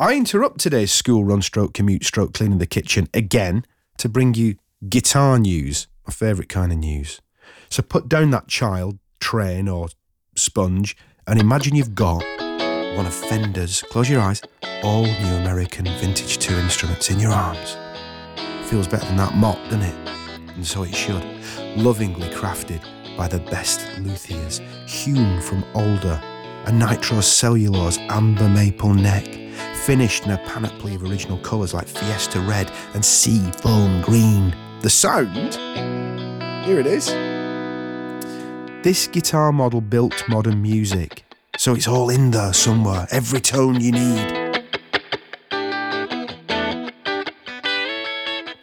I interrupt today's school run, stroke commute, stroke cleaning the kitchen again to bring you guitar news, my favourite kind of news. So put down that child train or sponge and imagine you've got one of Fender's, close your eyes, all new American vintage two instruments in your arms. Feels better than that mop, doesn't it? And so it should. Lovingly crafted by the best luthiers, hewn from alder, a nitrocellulose amber maple neck, finished in a panoply of original colours like Fiesta Red and Sea Foam Green. The sound? Here it is. This guitar model built modern music, so it's all in there somewhere, every tone you need.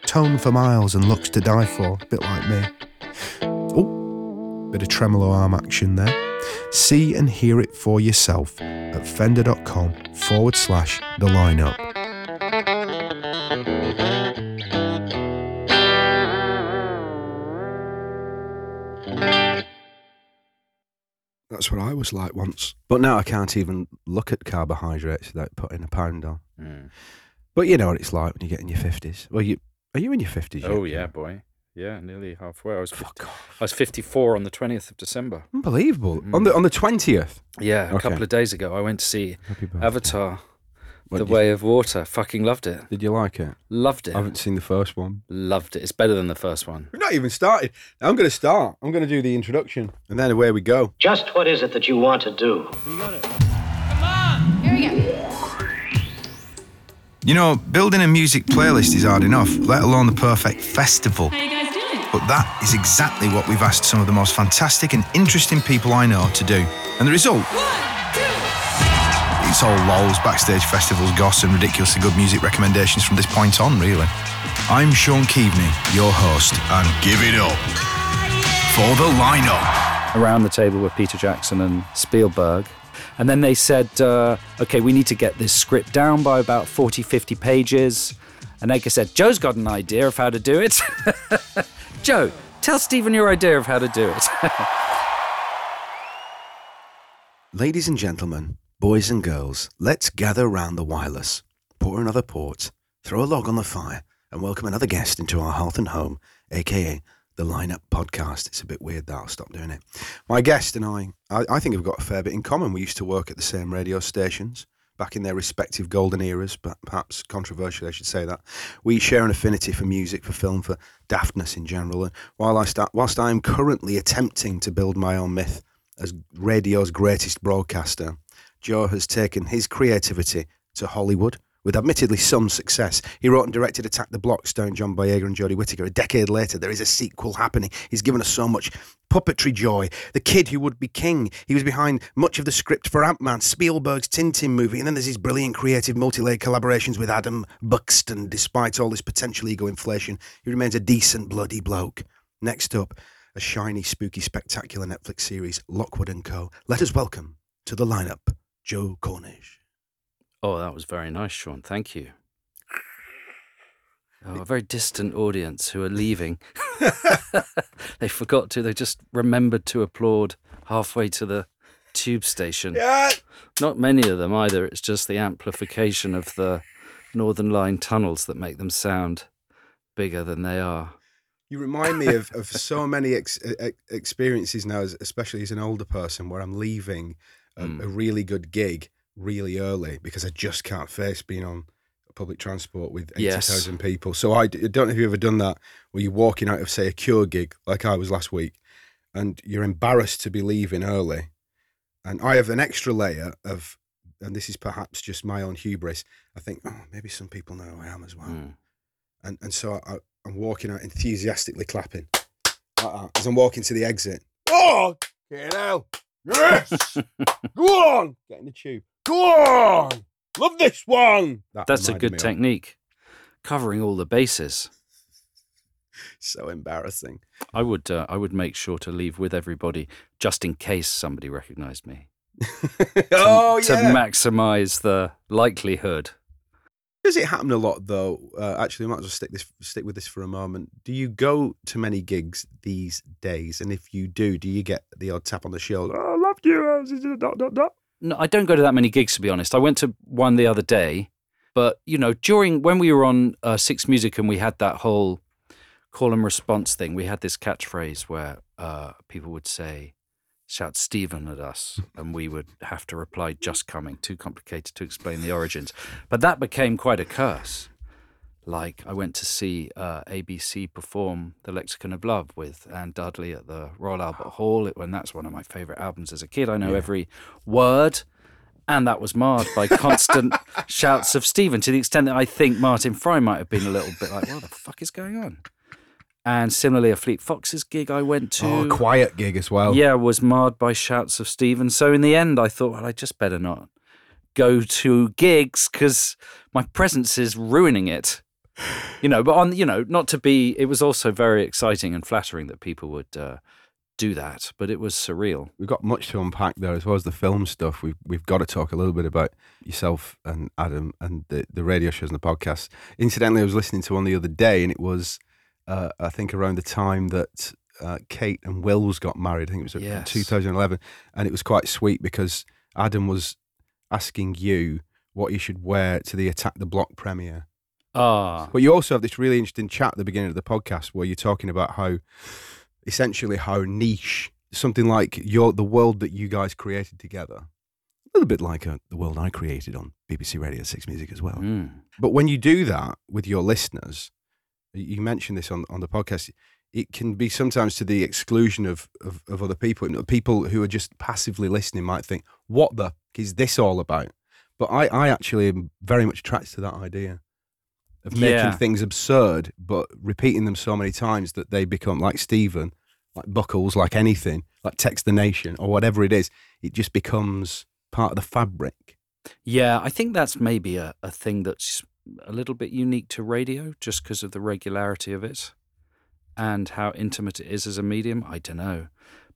Tone for miles and looks to die for, a bit like me. Oh, bit of tremolo arm action there. See and hear it for yourself at fender.com/the lineup. That's what I was like once. But now I can't even look at carbohydrates without putting a pound on. Mm. But you know what it's like when you get in your 50s. Well, are you in your 50s yet? Oh, yeah, boy. Yeah, nearly halfway. I was 54 on the 20th of December. Unbelievable. Mm. On the 20th? Yeah, a couple of days ago, I went to see Avatar, The Way of Water. Fucking loved it. Did you like it? Loved it. I haven't seen the first one. Loved it. It's better than the first one. We've not even started. I'm going to start. I'm going to do the introduction. And then away we go. Just what is it that you want to do? We got it. Come on. Here we go. You know, building a music playlist is hard enough, let alone the perfect festival. How you guys doing? But that is exactly what we've asked some of the most fantastic and interesting people I know to do. And the result? 1, 2... It's all lols, backstage festivals, goss and ridiculously good music recommendations from this point on, really. I'm Sean Keaveney, your host, and give it up for the lineup. Around the table were Peter Jackson and Spielberg. And then they said, OK, we need to get this script down by about 40, 50 pages. And Edgar said, Joe's got an idea of how to do it. Joe, tell Stephen your idea of how to do it. Ladies and gentlemen, boys and girls, let's gather round the wireless, pour another port, throw a log on the fire, and welcome another guest into our hearth and home, a.k.a. the Lineup Podcast. It's a bit weird that I'll stop doing it. My guest and I think we've got a fair bit in common. We used to work at the same radio stations back in their respective golden eras, but perhaps controversially I should say that. We share an affinity for music, for film, for daftness in general, and whilst I am currently attempting to build my own myth as radio's greatest broadcaster, Joe has taken his creativity to Hollywood with admittedly some success. He wrote and directed Attack the Block, starring John Boyega and Jodie Whittaker. A decade later, there is a sequel happening. He's given us so much puppetry joy. The Kid Who Would Be King. He was behind much of the script for Ant-Man, Spielberg's Tintin movie. And then there's his brilliant creative multi-layered collaborations with Adam Buxton. Despite all this potential ego inflation, he remains a decent bloody bloke. Next up, a shiny, spooky, spectacular Netflix series, Lockwood & Co. Let us welcome to the lineup, Joe Cornish. Oh, that was very nice, Sean. Thank you. Oh, a very distant audience who are leaving. They forgot to. They just remembered to applaud halfway to the tube station. Yeah. Not many of them either. It's just the amplification of the Northern Line tunnels that make them sound bigger than they are. You remind me of so many experiences now, especially as an older person, where I'm leaving a really good gig really early because I just can't face being on public transport with 80,000 people. So I don't know if you've ever done that, where you're walking out of, say, a Cure gig, like I was last week, and you're embarrassed to be leaving early. And I have an extra layer of, and this is perhaps just my own hubris, I think, oh, maybe some people know who I am as well. Mm. And so I'm walking out enthusiastically clapping like that, as I'm walking to the exit. Oh, get out. Yes! Go on! Get in the tube. Go on! Love this one! That's a good technique. Covering all the bases. So embarrassing. I would make sure to leave with everybody just in case somebody recognised me. To maximise the likelihood. Does it happen a lot, though? Actually, I might as well stick with this for a moment. Do you go to many gigs these days? And if you do, do you get the odd tap on the shoulder? Oh, I loved you. No, I don't go to that many gigs, to be honest. I went to one the other day, But, you know, when we were on Six Music and we had that whole call and response thing, we had this catchphrase where people would say, shout Stephen at us, and we would have to reply, just coming, too complicated to explain the origins. But that became quite a curse. Like, I went to see ABC perform The Lexicon of Love with Anne Dudley at the Royal Albert Hall, and that's one of my favourite albums as a kid. I know every word, and that was marred by constant shouts of Stephen, to the extent that I think Martin Fry might have been a little bit like, what the fuck is going on? And similarly, a Fleet Foxes gig I went to. Oh, a quiet gig as well. Yeah, was marred by shouts of Stephen. So in the end, I thought, well, I just better not go to gigs because my presence is ruining it. You know, but not to be, it was also very exciting and flattering that people would do that, but it was surreal. We've got much to unpack there, as well as the film stuff. We've got to talk a little bit about yourself and Adam and the radio shows and the podcasts. Incidentally, I was listening to one the other day, and it was... I think around the time that Kate and Wills got married, I think it was in 2011, and it was quite sweet because Adam was asking you what you should wear to the Attack the Block premiere. Ah. But you also have this really interesting chat at the beginning of the podcast where you're talking about how niche something like the world that you guys created together. A little bit like the world I created on BBC Radio 6 Music as well. Mm. But when you do that with your listeners, you mentioned this on the podcast, it can be sometimes to the exclusion of other people. And people who are just passively listening might think, what the is this all about? But I actually am very much attracted to that idea of making things absurd, but repeating them so many times that they become like Stephen, like Buckles, like anything, like Text the Nation or whatever it is. It just becomes part of the fabric. Yeah, I think that's maybe a thing that's a little bit unique to radio just because of the regularity of it and how intimate it is as a medium. I don't know.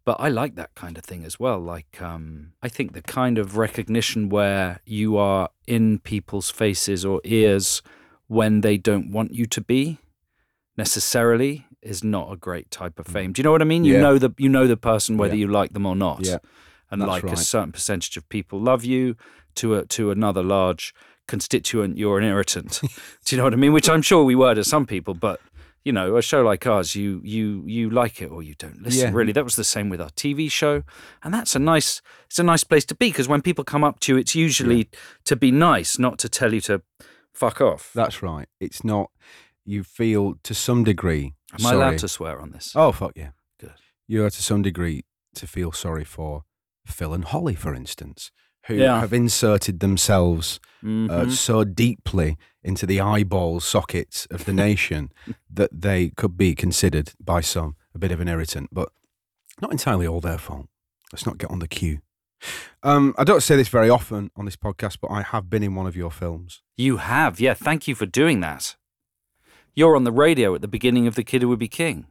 But I like that kind of thing as well. Like, I think the kind of recognition where you are in people's faces or ears when they don't want you to be necessarily is not a great type of fame. Do you know what I mean? Yeah. You know the person whether you like them or not. Yeah. And that's like right. A certain percentage of people love you to another large constituent, you're an irritant. Do you know what I mean? Which I'm sure we were to some people, but you know, a show like ours, you like it or you don't listen. Yeah. Really, that was the same with our TV show, and that's a nice place to be because when people come up to you, it's usually to be nice, not to tell you to fuck off. That's right. It's not. You feel to some degree. Am I allowed to swear on this? Oh fuck yeah, good. You are to some degree to feel sorry for Phil and Holly, for instance, who have inserted themselves so deeply into the eyeball sockets of the nation that they could be considered by some a bit of an irritant, but not entirely all their fault. Let's not get on the queue. I don't say this very often on this podcast, but I have been in one of your films. You have, yeah. Thank you for doing that. You're on the radio at the beginning of The Kid Who Would Be King.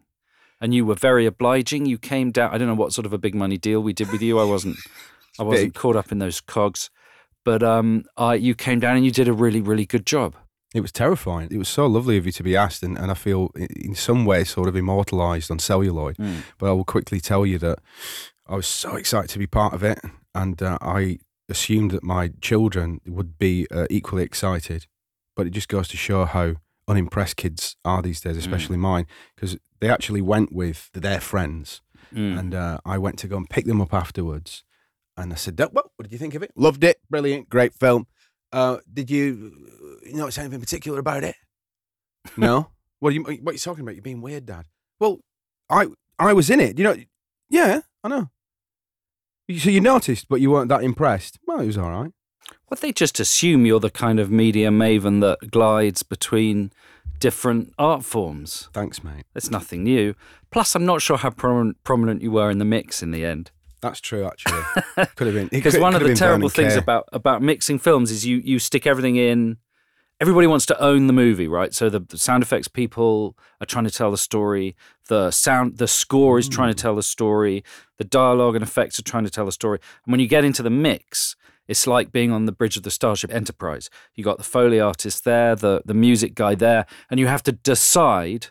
And you were very obliging. You came down. I don't know what sort of a big money deal we did with you. I wasn't caught up in those cogs, but you came down and you did a really, really good job. It was terrifying. It was so lovely of you to be asked, and I feel in some way sort of immortalised on celluloid. Mm. But I will quickly tell you that I was so excited to be part of it, and I assumed that my children would be equally excited. But it just goes to show how unimpressed kids are these days, especially mine, because they actually went with their friends, and I went to go and pick them up afterwards. And I said, well, what did you think of it? Loved it. Brilliant. Great film. Did you notice anything particular about it? No? What are you talking about? You're being weird, Dad. Well, I was in it. You know, yeah, I know. So you noticed, but you weren't that impressed. Well, it was all right. Well, they just assume you're the kind of media maven that glides between different art forms. Thanks, mate. That's nothing new. Plus, I'm not sure how prominent you were in the mix in the end. That's true, actually. Could have been. Because one of the terrible things about mixing films is you stick everything in. Everybody wants to own the movie, right? So the sound effects people are trying to tell the story. The score is trying to tell the story. The dialogue and effects are trying to tell the story. And when you get into the mix, it's like being on the bridge of the Starship Enterprise. You got the Foley artist there, the music guy there, and you have to decide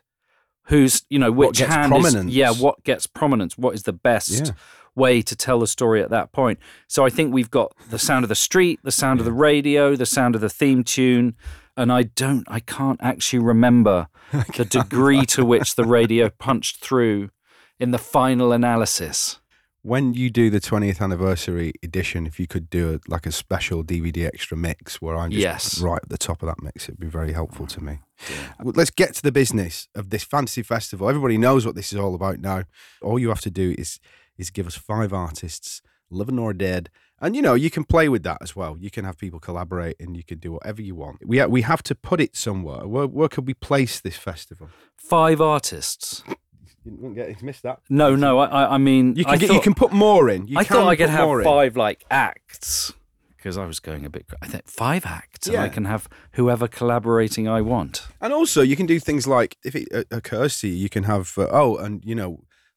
who's, you know, which hand is, what gets prominence, what is the best. Yeah. way to tell a story at that point. So I think we've got the sound of the street, the sound of the radio, the sound of the theme tune, and I can't actually remember the degree to which the radio punched through in the final analysis. When you do the 20th anniversary edition, if you could do a special DVD extra mix where I'm just right at the top of that mix, it'd be very helpful to me. Yeah. Let's get to the business of this fantasy festival. Everybody knows what this is all about now. All you have to do is give us 5 artists, living or dead. And, you can play with that as well. You can have people collaborate and you can do whatever you want. We have to put it somewhere. Where could we place this festival? 5 artists. You wouldn't get missed that. No. I mean, you can put more in. I thought I could have 5 acts because I was going a bit. I think 5 acts, and I can have whoever collaborating I want. And also, you can do things like if it occurs to you, you can have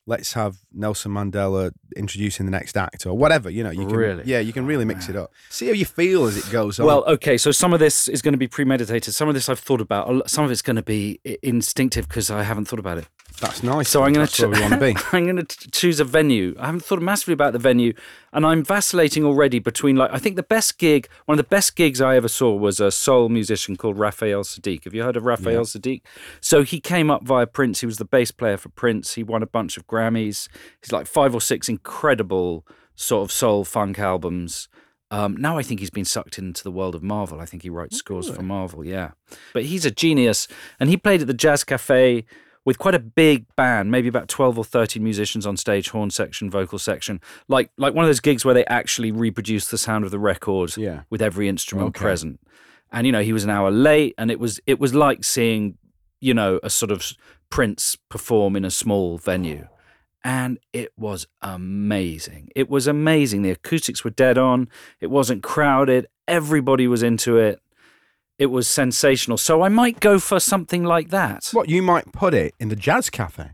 let's have Nelson Mandela introducing the next act or whatever. You can really mix it up. See how you feel as it goes on. Well, okay, so some of this is going to be premeditated. Some of this I've thought about. Some of it's going to be instinctive because I haven't thought about it. That's nice. So I'm going to I'm going to choose a venue. I haven't thought massively about the venue, and I'm vacillating already between I think the best gig, one of the best gigs I ever saw was a soul musician called Raphael Saadiq. Have you heard of Raphael Saadiq? So he came up via Prince. He was the bass player for Prince. He won a bunch of Grammys. He's 5 or 6 incredible sort of soul funk albums. Now I think he's been sucked into the world of Marvel. I think he writes scores for Marvel, But he's a genius, and he played at the Jazz Café with quite a big band, maybe about 12 or 13 musicians on stage, horn section, vocal section, like one of those gigs where they actually reproduce the sound of the record with every instrument present. And, he was an hour late, and it was like seeing, a sort of Prince perform in a small venue. And it was amazing. It was amazing. The acoustics were dead on. It wasn't crowded. Everybody was into it. It was sensational. So I might go for something like that. What, you might put it in the Jazz Cafe?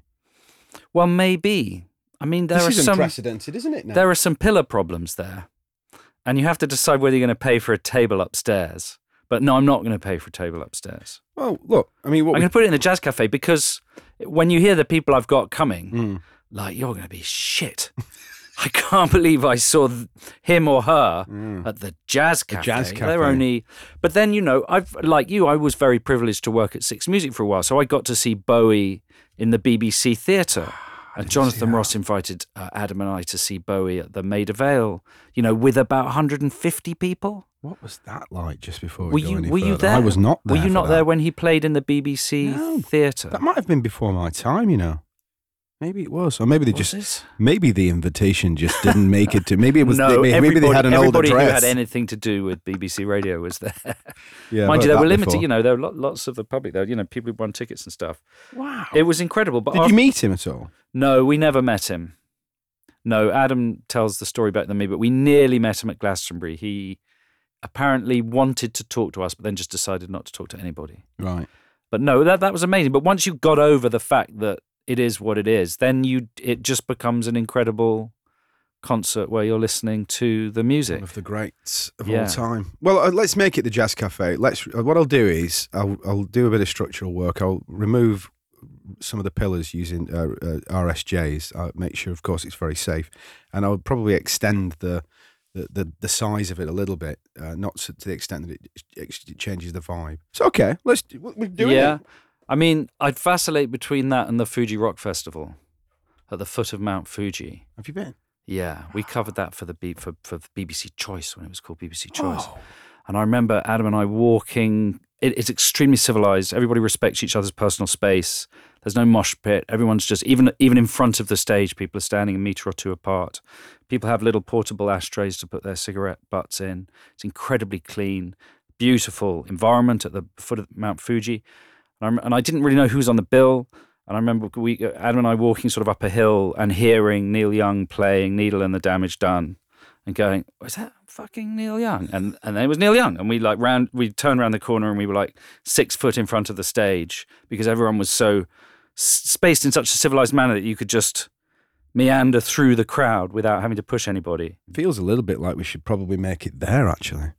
Well, maybe. I mean, this is some unprecedented, isn't it? Now? There are some pillar problems there. And you have to decide whether you're going to pay for a table upstairs. But no, I'm not going to pay for a table upstairs. Well, look, I mean, I'm going to put it in the Jazz Cafe because when you hear the people I've got coming, you're going to be shit. I can't believe I saw him or her at the Jazz Cafe. They're only, but then I've I was very privileged to work at Six Music for a while, so I got to see Bowie in the BBC Theatre. And Jonathan Ross invited Adam and I to see Bowie at the Maida Vale, with about 150 people. What was that like just before were you there? I was not there. Were you not there when he played in the BBC Theatre? That might have been before my time, Maybe it was, or maybe maybe the invitation just didn't make it to. Maybe it was. Maybe they had an old address. Everybody who had anything to do with BBC Radio was there. Mind you, they were limited. There were lots of the public there. People who won tickets and stuff. Wow, it was incredible. But did you meet him at all? No, we never met him. No, Adam tells the story better than me, but we nearly met him at Glastonbury. He apparently wanted to talk to us, but then just decided not to talk to anybody. Right. But no, that was amazing. But once you got over the fact that it is what it is, then it just becomes an incredible concert where you're listening to the music. One of the greats of all time. Well, let's make it the Jazz Cafe. What I'll do is I'll do a bit of structural work. I'll remove some of the pillars using RSJs. I'll make sure, of course, it's very safe. And I'll probably extend the size of it a little bit, not to the extent that it changes the vibe. So, okay, we're doing it. I mean, I'd vacillate between that and the Fuji Rock Festival at the foot of Mount Fuji. Have you been? Yeah, we covered that for the for BBC Choice when it was called BBC Choice. Oh. And I remember Adam and I walking. It's extremely civilized. Everybody respects each other's personal space. There's no mosh pit. Everyone's just, even in front of the stage, people are standing 1 meter or 2 apart. People have little portable ashtrays to put their cigarette butts in. It's incredibly clean, beautiful environment at the foot of Mount Fuji. And I didn't really know who was on the bill. And I remember Adam and I walking sort of up a hill and hearing Neil Young playing Needle and the Damage Done and going, is that fucking Neil Young? And then it was Neil Young. And we turned around the corner and we were 6 foot in front of the stage because everyone was so spaced in such a civilized manner that you could just meander through the crowd without having to push anybody. Feels a little bit like we should probably make it there, actually.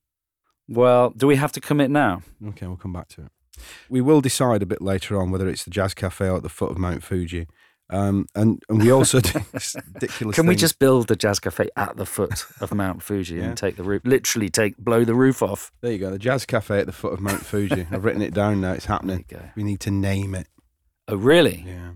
Well, do we have to commit now? Okay, we'll come back to it. We will decide a bit later on whether it's the Jazz Cafe or at the foot of Mount Fuji. And we also do this ridiculous Can we just build the Jazz Café at the foot of Mount Fuji and take the roof, literally blow the roof off? There you go, the Jazz Café at the foot of Mount Fuji. I've written it down now, it's happening. We need to name it. Oh, really? Yeah.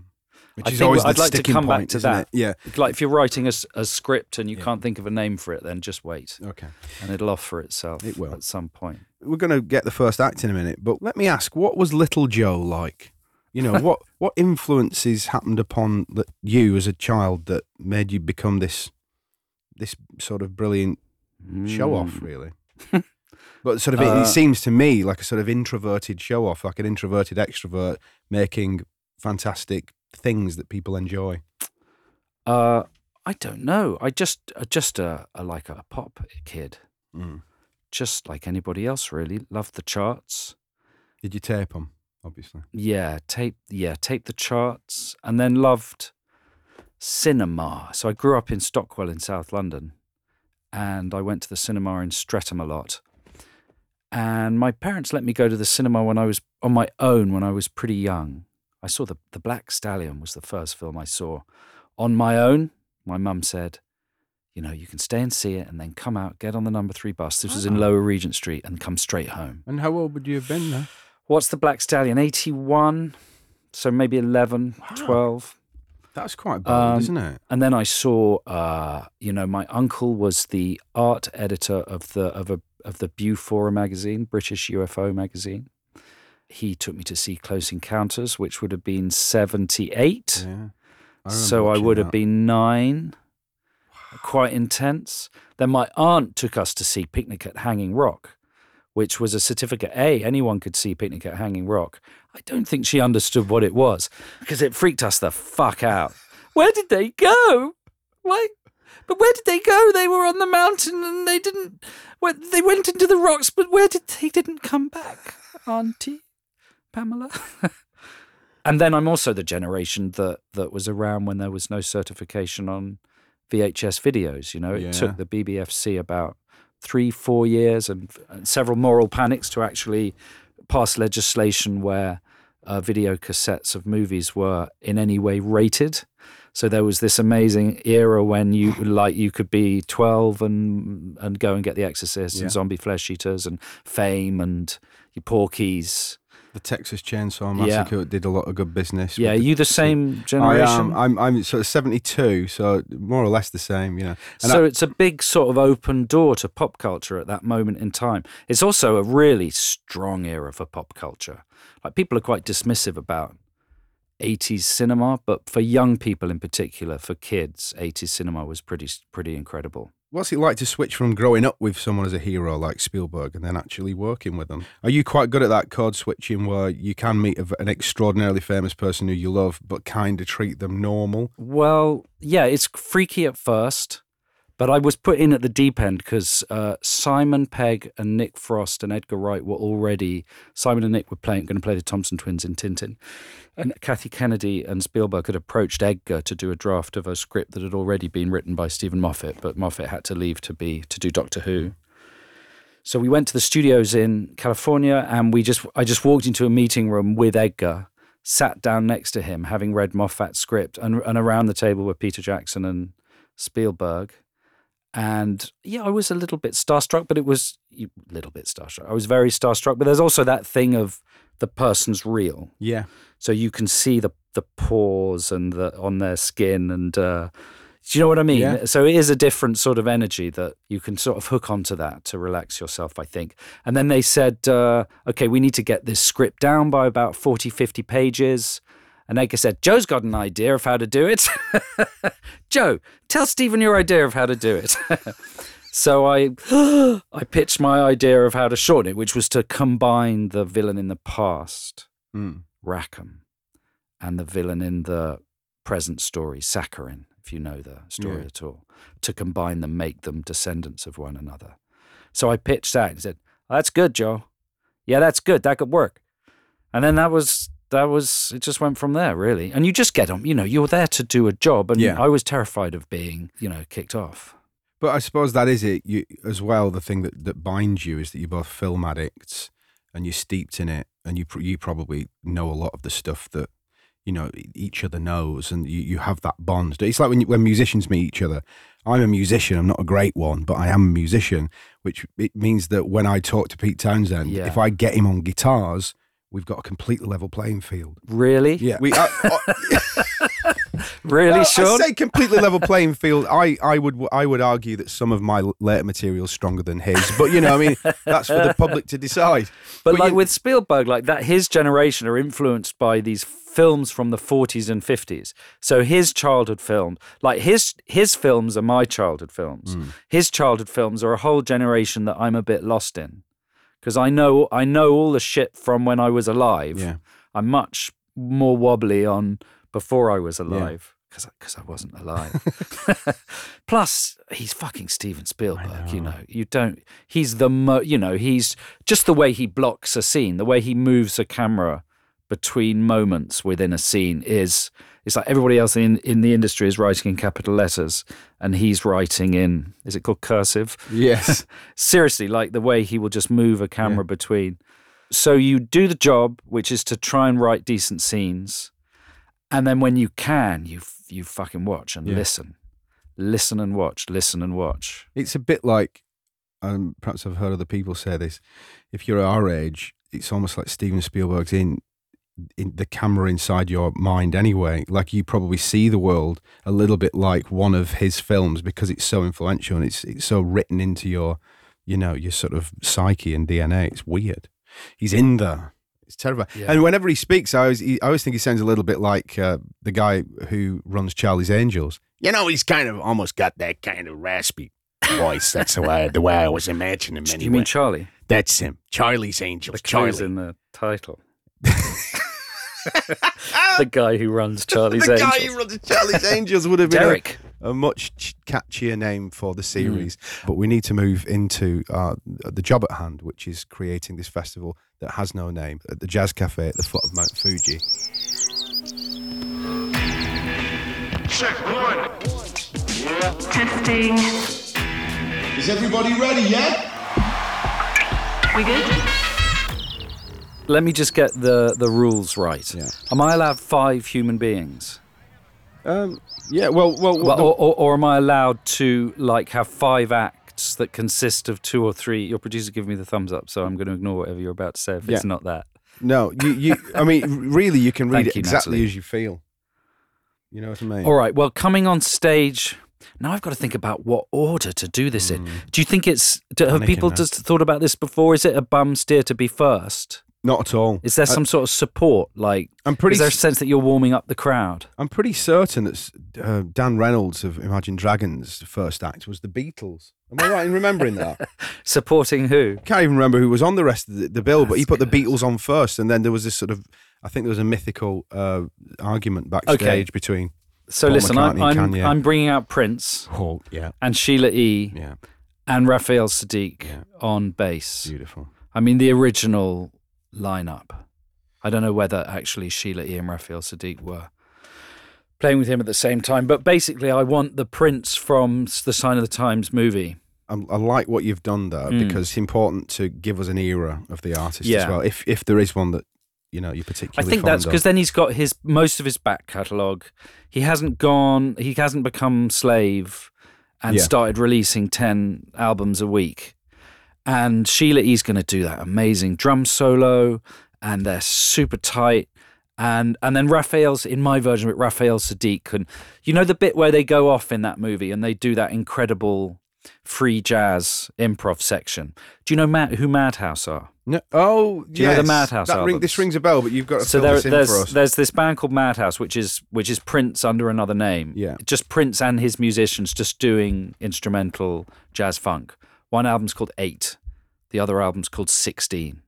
Which is always the sticking point, back to that. Yeah. Like if you're writing a script and you can't think of a name for it, then just wait. Okay. And it'll offer itself at some point. We're going to get the first act in a minute, but let me ask, what was Little Joe like? You know, what influences happened upon you as a child that made you become this sort of brilliant show-off, really? But sort of it seems to me like a sort of introverted show-off, like an introverted extrovert making fantastic things that people enjoy. I don't know. I just like a pop kid, just like anybody else, really. Loved the charts. Did you tape them? Obviously. Yeah, tape the charts, and then loved cinema. So I grew up in Stockwell in South London, and I went to the cinema in Streatham a lot. And my parents let me go to the cinema when I was on my own, when I was pretty young. I saw The Black Stallion was the first film I saw on my own. My mum said, you know, you can stay and see it and then come out, get on the number 3 bus. This was in Lower Regent Street, and come straight home. And how old would you have been then? What's The Black Stallion? 81, so maybe 11, 12. That's quite bold, isn't it? And then I saw, my uncle was the art editor of the Bufora magazine, British UFO magazine. He took me to see Close Encounters, which would have been 78. Yeah. So I would have been 9. Wow. Quite intense. Then my aunt took us to see Picnic at Hanging Rock, which was a certificate A. Anyone could see Picnic at Hanging Rock. I don't think she understood what it was, because it freaked us the fuck out. Where did they go? Why? But where did they go? They were on the mountain and they didn't... Well, they went into the rocks, but they didn't come back, Auntie Pamela? And then I'm also the generation that was around when there was no certification on VHS videos, you know? It took the BBFC about 3-4 years and several moral panics to actually pass legislation where video cassettes of movies were in any way rated. So there was this amazing era when you could be 12 and go and get The Exorcist and Zombie Flesh Eaters and Fame and your Porky's. The Texas Chainsaw Massacre did a lot of good business. Yeah, are you the same generation? I am. I'm sort of 72, so more or less the same, you know. And so it's a big sort of open door to pop culture at that moment in time. It's also a really strong era for pop culture. Like, people are quite dismissive about 80s cinema, but for young people in particular, for kids, 80s cinema was pretty incredible. What's it like to switch from growing up with someone as a hero like Spielberg and then actually working with them? Are you quite good at that code switching, where you can meet an extraordinarily famous person who you love but kind of treat them normal? Well, yeah, it's freaky at first, but I was put in at the deep end because Simon Pegg and Nick Frost and Edgar Wright were already... Simon and Nick were going to play the Thompson twins in Tintin. And Kathy Kennedy and Spielberg had approached Edgar to do a draft of a script that had already been written by Stephen Moffat, but Moffat had to leave to do Doctor Who. So we went to the studios in California, and I just walked into a meeting room with Edgar, sat down next to him, having read Moffat's script, and around the table were Peter Jackson and Spielberg. And I was a little bit starstruck, but I was very starstruck, but there's also that thing of the person's real. Yeah. So you can see the pores and on their skin, and do you know what I mean? Yeah. So it is a different sort of energy that you can sort of hook onto that to relax yourself, I think. And then they said, okay, we need to get this script down by about 40, 50 pages. And Edgar said, Joe's got an idea of how to do it. Joe, tell Stephen your idea of how to do it. So I pitched my idea of how to shorten it, which was to combine the villain in the past, Rackham, and the villain in the present story, Saccharin, if you know the story at all, to combine them, make them descendants of one another. So I pitched that and said, that's good, Joe. Yeah, that's good. That could work. And then it just went from there, really. And you just get on, you know, you're there to do a job. And I was terrified of being, you know, kicked off. But I suppose that is it, you, as well. The thing that binds you is that you're both film addicts and you're steeped in it, and you probably know a lot of the stuff that you know, each other knows, and you have that bond. It's like when musicians meet each other. I'm a musician, I'm not a great one, but I am a musician, which it means that when I talk to Pete Townsend, if I get him on guitars, we've got a completely level playing field. Really? Yeah. Really, well, Sean? I say completely level playing field. I would argue that some of my later material is stronger than his, but you know, I mean, that's for the public to decide. But like with Spielberg, like that, his generation are influenced by these films from the 40s and 50s. So his childhood film, like his films are my childhood films. Mm. His childhood films are a whole generation that I'm a bit lost in. Because I know all the shit from when I was alive. Yeah. I'm much more wobbly on before I was alive, because I wasn't alive. Plus, he's fucking Steven Spielberg. He's just the way he blocks a scene, the way he moves a camera between moments within a scene is, it's like everybody else in the industry is writing in capital letters and he's writing in, is it called cursive? Yes. Seriously, like the way he will just move a camera between. So you do the job, which is to try and write decent scenes. And then when you can, you fucking watch and listen. Listen and watch, listen and watch. It's a bit like, perhaps I've heard other people say this, if you're our age, it's almost like Steven Spielberg's in the camera inside your mind anyway. Like you probably see the world a little bit like one of his films because it's so influential and it's so written into your, you know, your sort of psyche and DNA. It's weird. He's in there. It's terrifying. Yeah. And whenever he speaks, I always think he sounds a little bit like the guy who runs Charlie's Angels. You know, he's kind of almost got that kind of raspy voice. That's the way I was imagining him. Anyway. You mean Charlie? That's him. Charlie's Angels. The Charlie's in the title. The guy who runs Charlie's Angels. The guy who runs Charlie's Angels would have been Derek. A much catchier name for the series. Mm. But we need to move into the job at hand, which is creating this festival that has no name at the Jazz Café at the foot of Mount Fuji. Check one. Yeah. Testing. Is everybody ready yet? We good? Let me just get the rules right. Yeah. Am I allowed 5 human beings? Or am I allowed to like have 5 acts that consist of 2 or 3? Your producer gave me the thumbs up, so I'm going to ignore whatever you're about to say if it's not that. No, you. I mean, really, you can read it exactly Natalie. As you feel. You know what I mean? All right. Well, coming on stage. Now I've got to think about what order to do this in. Do you think have people just thought about this before? Is it a bum steer to be first? Not at all. Is there some sort of support? Like, is there a sense that you're warming up the crowd? I'm pretty certain that Dan Reynolds of Imagine Dragons' first act was the Beatles. Am I right in remembering that? Supporting who? Can't even remember who was on the rest of the bill, but he put the Beatles on first, and then there was this sort of, I think there was a mythical argument backstage between. So Paul listen, I'm bringing out Prince, and Sheila E. And Raphael Saadiq on bass. Beautiful. I mean, the original lineup. I don't know whether actually Sheila E. and Raphael Saadiq were playing with him at the same time, but basically I want the Prince from the Sign of the Times movie. I like what you've done there because it's important to give us an era of the artist as well, if there is one that you know you're particularly. I think that's because then he's got his most of his back catalogue. He hasn't become slave and started releasing 10 albums a week. And Sheila E's going to do that amazing drum solo, and they're super tight. And then Raphael's, in my version of it, Raphael Saadiq. And you know the bit where they go off in that movie and they do that incredible free jazz improv section? Do you know who Madhouse are? No. Oh, do you know the Madhouse albums? This rings a bell, but you've got to fill this in for us. There's this band called Madhouse, which is Prince under another name. Yeah. Just Prince and his musicians just doing instrumental jazz funk. One album's called 8, the other album's called 16.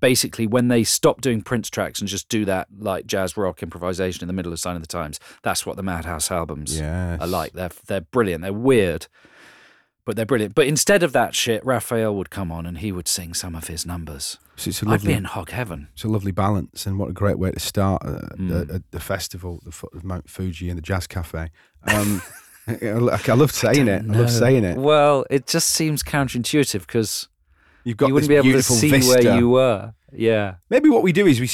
Basically, when they stop doing Prince tracks and just do that like jazz rock improvisation in the middle of Sign of the Times, that's what the Madhouse albums are like. They're brilliant. They're weird, but they're brilliant. But instead of that shit, Raphael would come on and he would sing some of his numbers. So I'd be in hog heaven. It's a lovely balance, and what a great way to start the festival, the foot of Mount Fuji and the Jazz Cafe. I love saying it. Well, it just seems counterintuitive because You've got you wouldn't be able to see vista. Where you were. Yeah. Maybe what we do is we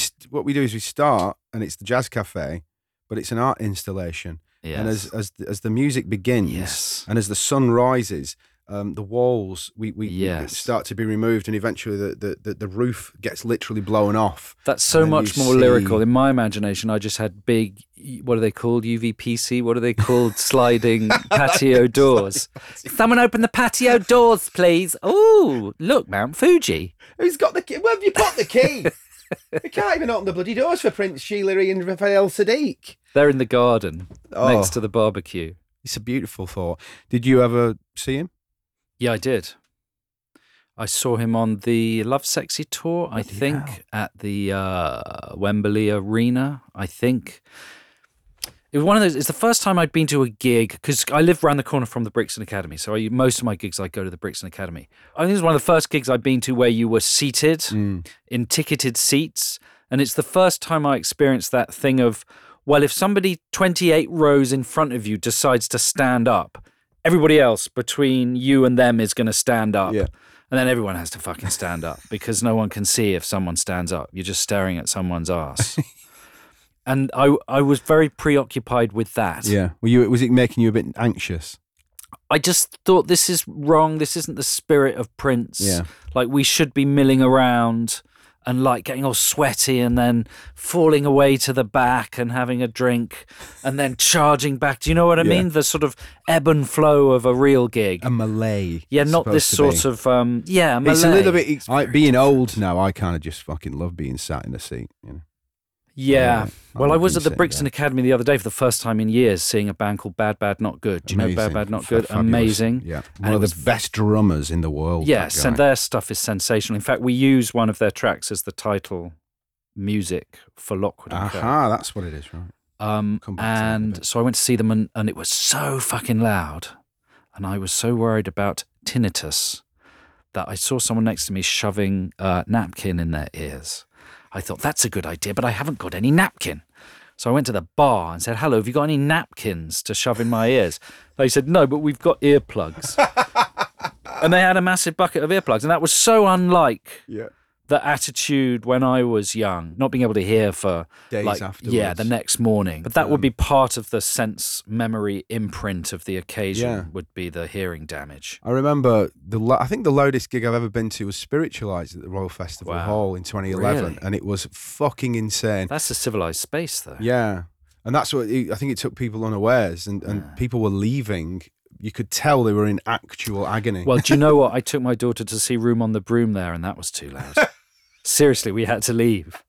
start, and it's the Jazz Café, but it's an art installation. Yes. And as the music begins, yes. and as the sun rises, the walls we start to be removed, and eventually the roof gets literally blown off. That's so much more lyrical. In my imagination, I just had big, what are they called? UVPC? What are they called? Sliding patio doors. Someone open the patio doors, please. Oh, look, Mount Fuji. Who's got the key? Where have you put the key? We can't even open the bloody doors for Prince, Sheila E and Raphael Saadiq. They're in the garden next to the barbecue. It's a beautiful thought. Did you ever see him? Yeah, I did. I saw him on the Love Sexy tour, I think, at the Wembley Arena, I think. It was one of those, it's the first time I'd been to a gig, because I live around the corner from the Brixton Academy, so most of my gigs I go to the Brixton Academy. I think it was one of the first gigs I'd been to where you were seated in ticketed seats, and it's the first time I experienced that thing of, well, if somebody 28 rows in front of you decides to stand up, everybody else between you and them is going to stand up. Yeah. And then everyone has to fucking stand up because no one can see if someone stands up. You're just staring at someone's ass. And I was very preoccupied with that. Yeah. Was it making you a bit anxious? I just thought, this is wrong. This isn't the spirit of Prince. Yeah. Like, we should be milling around and like getting all sweaty and then falling away to the back and having a drink and then charging back. Do you know what I mean? The sort of ebb and flow of a real gig. A malaise. Yeah, not this sort of, a malaise. It's a little bit, being old now, I kind of just fucking love being sat in a seat, you know. Yeah. Well, I was at the Brixton Academy the other day for the first time in years, seeing a band called Bad Bad Not Good. Do you know Bad Bad Not Good? Fabulous. Amazing. Yeah. One of the best drummers in the world. Yes, and their stuff is sensational. In fact, we use one of their tracks as the title music for Lockwood. Aha, that's what it is, right? And so I went to see them, and it was so fucking loud, and I was so worried about tinnitus that I saw someone next to me shoving a napkin in their ears. I thought, that's a good idea, but I haven't got any napkin. So I went to the bar and said, hello, have you got any napkins to shove in my ears? They said, no, but we've got earplugs. And they had a massive bucket of earplugs. And that was so unlike the attitude when I was young, not being able to hear for days afterwards. Yeah, the next morning. But that would be part of the sense memory imprint of the occasion would be the hearing damage. I remember, I think the loudest gig I've ever been to was Spiritualized at the Royal Festival Hall in 2011. Really? And it was fucking insane. That's a civilized space though. Yeah. And that's what, I think it took people unawares and people were leaving. You could tell they were in actual agony. Well, do you know what? I took my daughter to see Room on the Broom there, and that was too loud. Seriously, we had to leave.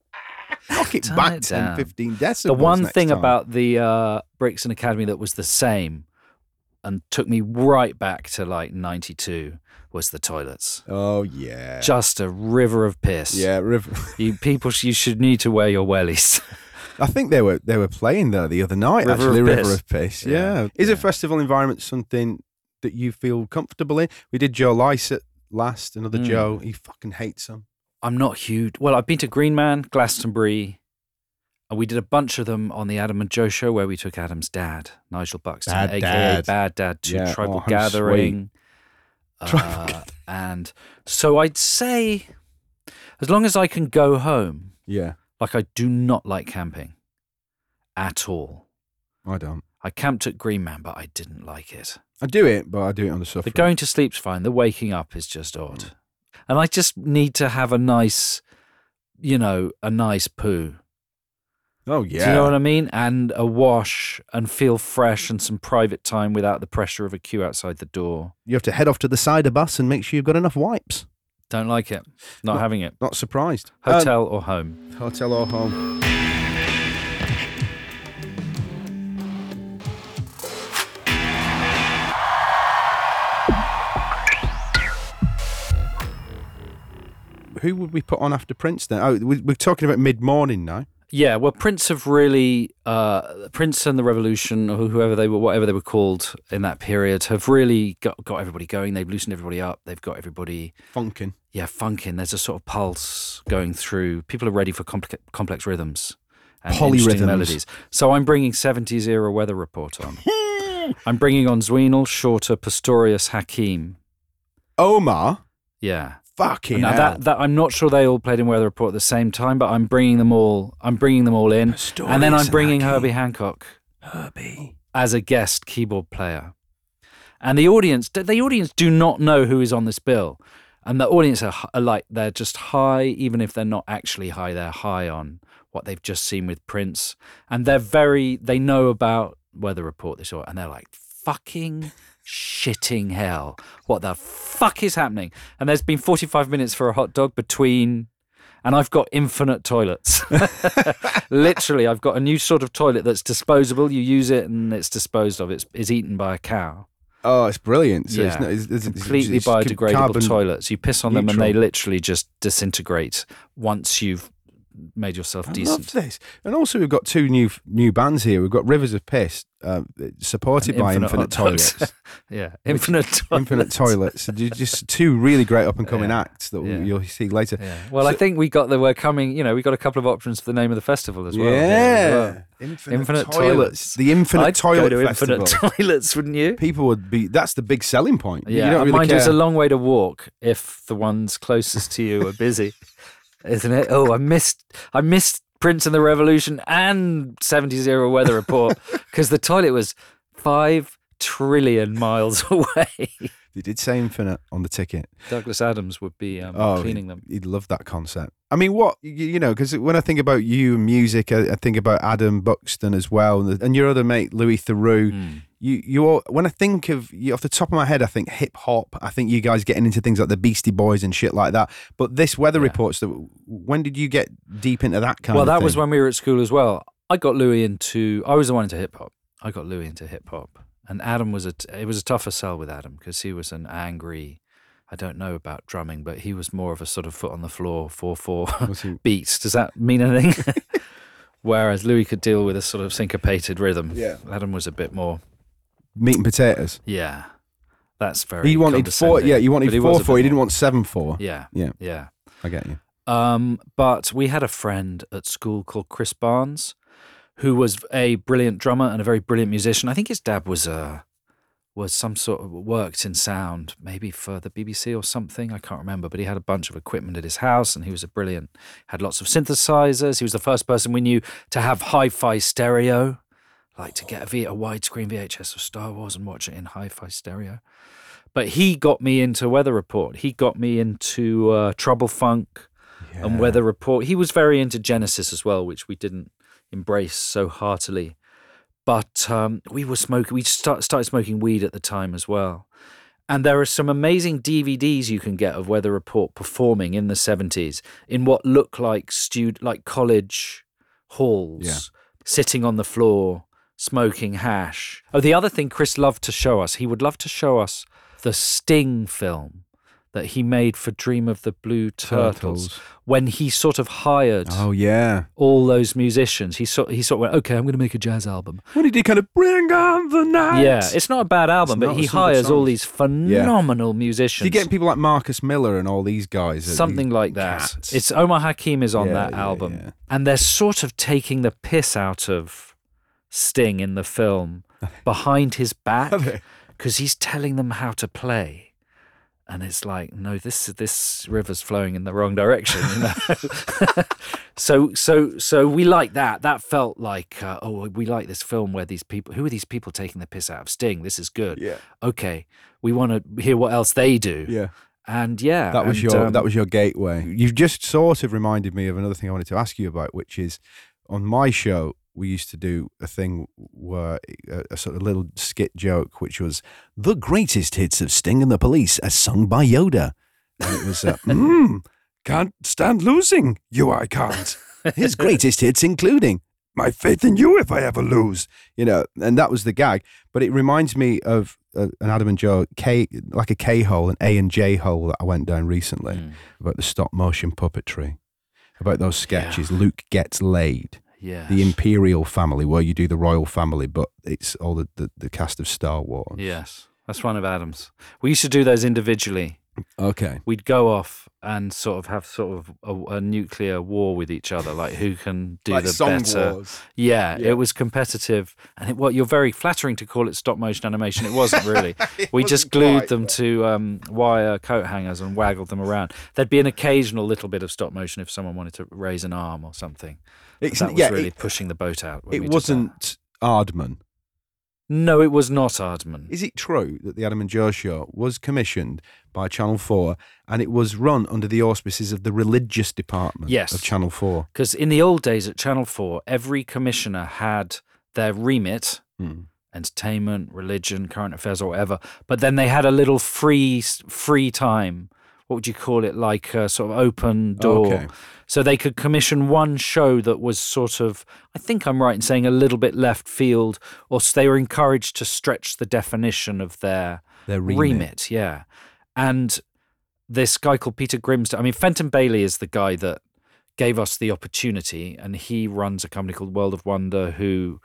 Knock it back 10, 15 decibels. The one thing about the Brixton Academy that was the same and took me right back to like 92 was the toilets. Oh, yeah. Just a river of piss. Yeah, river. You should need to wear your wellies. I think they were playing there the other night, River of Piss. Yeah. Is a festival environment something that you feel comfortable in? We did Joe Lycett last, another Joe. He fucking hates them. I'm not huge. Well, I've been to Green Man, Glastonbury, and we did a bunch of them on the Adam and Joe show where we took Adam's dad, Nigel Buxton, a.k.a. Bad Dad, to Tribal Gathering. And so I'd say, as long as I can go home. Yeah. Like, I do not like camping at all. I don't. I camped at Green Man, but I didn't like it. I do it, but I do it on the sofa. The going to sleep's fine. The waking up is just odd. And I just need to have a nice, a nice poo. Oh, yeah. Do you know what I mean? And a wash and feel fresh and some private time without the pressure of a queue outside the door. You have to head off to the cider bus and make sure you've got enough wipes. Don't like it. Not having it. Not surprised. Hotel or home? Hotel or home. Who would we put on after Prince then? Oh, we're talking about mid-morning now. Yeah, well, Prince have really, Prince and the Revolution, or whatever they were called in that period, have really got everybody going. They've loosened everybody up. They've got everybody funkin'. Yeah, funkin'. There's a sort of pulse going through. People are ready for complex rhythms and interesting melodies. So I'm bringing 70s era Weather Report on. I'm bringing on Zweenel, Shorter, Pastorius, Hakim. Omar? Yeah. fucking hell. That I'm not sure they all played in Weather Report at the same time, but I'm bringing them all in. And then I'm bringing Herbie Hancock. Herbie. As a guest keyboard player. And the audience do not know who is on this bill. And the audience are like, they're just high, even if they're not actually high, they're high on what they've just seen with Prince. And they know about Weather Report this and they're like, fucking shitting hell. What the fuck is happening? And there's been 45 minutes for a hot dog between, and I've got infinite toilets. Literally, I've got a new sort of toilet that's disposable. You use it and it's disposed of. It's eaten by a cow. Oh, it's brilliant. So yeah. It's completely biodegradable toilets. You piss on them and they literally just disintegrate once you've made yourself decent. I love this. And also we've got two new bands here. We've got Rivers of Piss, supported by Infinite Toilets. Yeah, Infinite Toilets. Just two really great up-and-coming acts that you'll see later. Yeah. Well, so, I think we got a couple of options for the name of the festival as well. Yeah. Infinite Toilets. The Infinite Toilet Festival. Infinite Toilets, wouldn't you? People would be... That's the big selling point. Yeah, you don't really care. It's a long way to walk if the ones closest to you are busy. Isn't it? Oh, I missed Prince and the Revolution and 70 Weather Report because the toilet was 5 trillion miles away. They did say infinite on the ticket. Douglas Adams would be cleaning them. He'd love that concept. I mean, because when I think about you and music, I think about Adam Buxton as well, and your other mate Louis Theroux. Mm. When I think of you off the top of my head, I think hip hop. I think you guys getting into things like the Beastie Boys and shit like that. But this Weather Reports, when did you get deep into that kind of thing? Well, that was when we were at school as well. I was the one into hip hop. I got Louis into hip hop. And Adam it was a tougher sell with Adam because he was an angry, I don't know about drumming, but he was more of a sort of foot on the floor, 4/4 beats. Does that mean anything? Whereas Louis could deal with a sort of syncopated rhythm. Yeah. Adam was a bit more... meat and potatoes. Yeah. That's very... He wanted 4/4. Yeah, you wanted 4/4. He didn't want 7/4. Yeah. Yeah. Yeah. I get you. But we had a friend at school called Chris Barnes, who was a brilliant drummer and a very brilliant musician. I think his dad was some sort of worked in sound, maybe for the BBC or something. I can't remember, but he had a bunch of equipment at his house and he was had lots of synthesizers. He was the first person we knew to have hi-fi stereo, like to get a widescreen VHS of Star Wars and watch it in hi-fi stereo. But he got me into Weather Report. He got me into Trouble Funk and Weather Report. He was very into Genesis as well, which we didn't embrace so heartily, but we started smoking weed at the time as well, and there are some amazing DVDs you can get of Weather Report performing in the 70s in what look like college halls, sitting on the floor smoking hash. The other thing Chris loved to show us, he would love to show us the Sting film that he made for Dream of the Blue Turtles, when he sort of hired all those musicians. He sort of went, okay, I'm going to make a jazz album. When he did kind of bring on the night. Yeah, it's not a bad album, but he hires all these phenomenal musicians. So you're getting people like Marcus Miller and all these guys. Something like that. Cats. It's Omar Hakim is on that album. Yeah. And they're sort of taking the piss out of Sting in the film behind his back because he's telling them how to play. And it's like, no, this river's flowing in the wrong direction, you know. so we like that. That felt like, we like this film where these people, who are these people taking the piss out of Sting? This is good. Yeah. Okay, we want to hear what else they do. Yeah. And that was your gateway. You've just sort of reminded me of another thing I wanted to ask you about, which is on my show. We used to do a thing where a sort of little skit joke, which was the greatest hits of Sting and the Police as sung by Yoda. And it was, can't stand losing. You, I can't. His greatest hits, including my faith in you if I ever lose, and that was the gag. But it reminds me of an Adam and Joe, like a K hole, an A and J hole that I went down recently about the stop motion puppetry, about those sketches. Yeah. Luke gets laid. Yes. The Imperial Family, where you do the Royal Family, but it's all the cast of Star Wars. Yes, that's one of Adam's. We used to do those individually. Okay. We'd go off and sort of have sort of a nuclear war with each other, like who can do like the song better. Wars. Yeah, yeah, it was competitive, and it, well, you're very flattering to call it stop motion animation. It wasn't really. We wasn't just glued them to wire coat hangers and waggled them around. There'd be an occasional little bit of stop motion if someone wanted to raise an arm or something. That was really pushing the boat out. It wasn't Aardman. No, it was not Aardman. Is it true that the Adam and Joe show was commissioned by Channel 4 and it was run under the auspices of the religious department of Channel 4? Because in the old days at Channel 4, every commissioner had their remit, entertainment, religion, current affairs or whatever, but then they had a little free time, what would you call it, like a sort of open door. Okay. So they could commission one show that was sort of, I think I'm right in saying, a little bit left field, or they were encouraged to stretch the definition of their remit. Yeah. And this guy called Peter Grimston, I mean, Fenton Bailey is the guy that gave us the opportunity, and he runs a company called World of Wonder who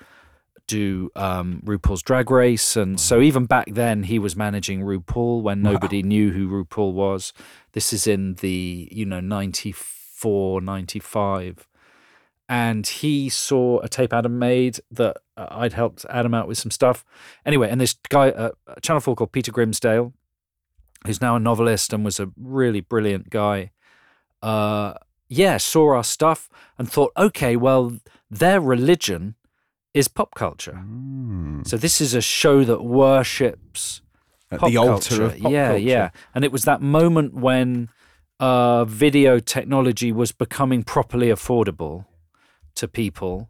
do RuPaul's Drag Race, and so even back then he was managing RuPaul when nobody knew who RuPaul was. This is in the 94, 95, and he saw a tape Adam made that I'd helped Adam out with some stuff. Anyway, and this guy at Channel 4 called Peter Grimsdale, who's now a novelist and was a really brilliant guy, saw our stuff and thought, okay, well, their religion is pop culture. So this is a show that worships at the altar of pop culture. Yeah. And it was that moment when video technology was becoming properly affordable to people.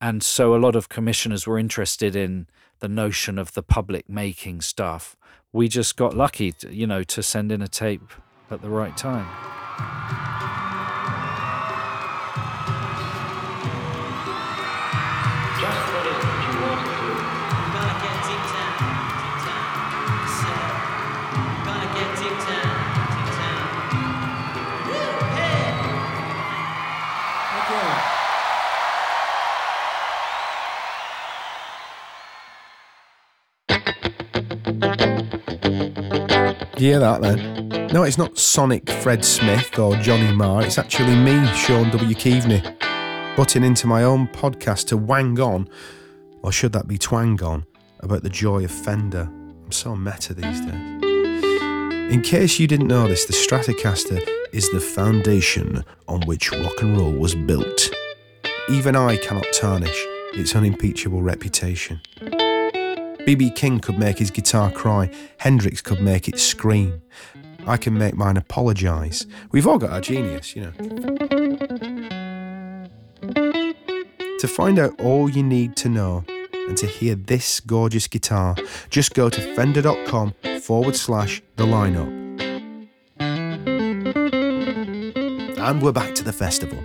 And so a lot of commissioners were interested in the notion of the public making stuff. We just got lucky, to send in a tape at the right time. You hear that then? No, it's not Sonic Fred Smith or Johnny Marr, it's actually me, Sean W. Keaveney, butting into my own podcast to wang on, or should that be twang on, about the joy of Fender. I'm so meta these days. In case you didn't know this, the Stratocaster is the foundation on which rock and roll was built. Even I cannot tarnish its unimpeachable reputation. B.B. King could make his guitar cry, Hendrix could make it scream. I can make mine apologise. We've all got our genius, To find out all you need to know and to hear this gorgeous guitar, just go to fender.com/the lineup. And we're back to the festival.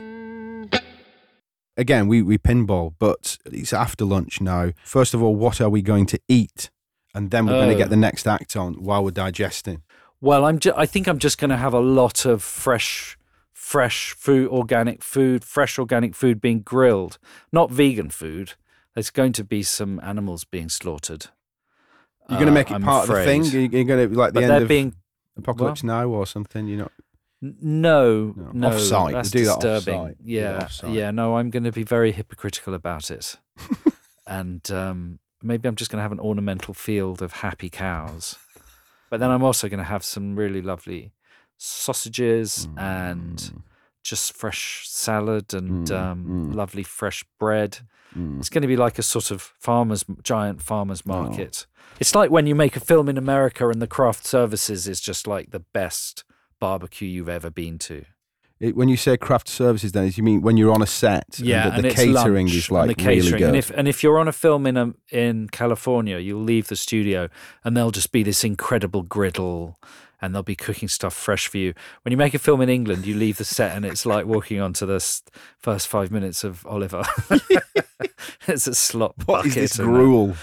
Again, we pinball, but it's after lunch now. First of all, what are we going to eat? And then we're going to get the next act on while we're digesting. Well, I think I'm just going to have a lot of fresh food, fresh organic food being grilled. Not vegan food. There's going to be some animals being slaughtered. You're going to make it part of the thing? You're going to, like, the end of Apocalypse Now or something? You're not... No. Offsite. That's disturbing. Offsite. No, I'm going to be very hypocritical about it. And maybe I'm just going to have an ornamental field of happy cows. But then I'm also going to have some really lovely sausages and just fresh salad and lovely fresh bread. It's going to be like a sort of giant farmer's market. Oh. It's like when you make a film in America and the craft services is just like the best barbecue you've ever been to. When you say craft services, then you mean when you're on a set? Yeah, and the catering is like the catering, really good. And if you're on a film in California, you'll leave the studio and there'll just be this incredible griddle, and they'll be cooking stuff fresh for you. When you make a film in England, you leave the set and it's like walking onto the first 5 minutes of Oliver. It's a slop bucket. What is this gruel?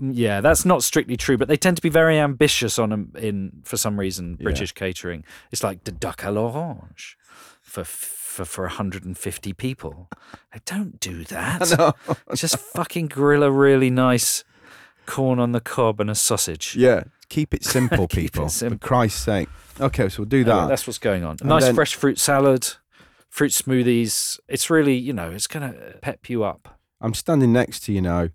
Yeah, that's not strictly true, but they tend to be very ambitious for some reason, British catering. It's like the duck à l'orange for 150 people. They don't do that. No. Just fucking grill a really nice corn on the cob and a sausage. Yeah. Keep it simple, people. It simple. For Christ's sake. Okay, so we'll do that. Anyway, that's what's going on. Nice fresh fruit salad, fruit smoothies. It's really, you know, it's going to pep you up. I'm standing next to you now.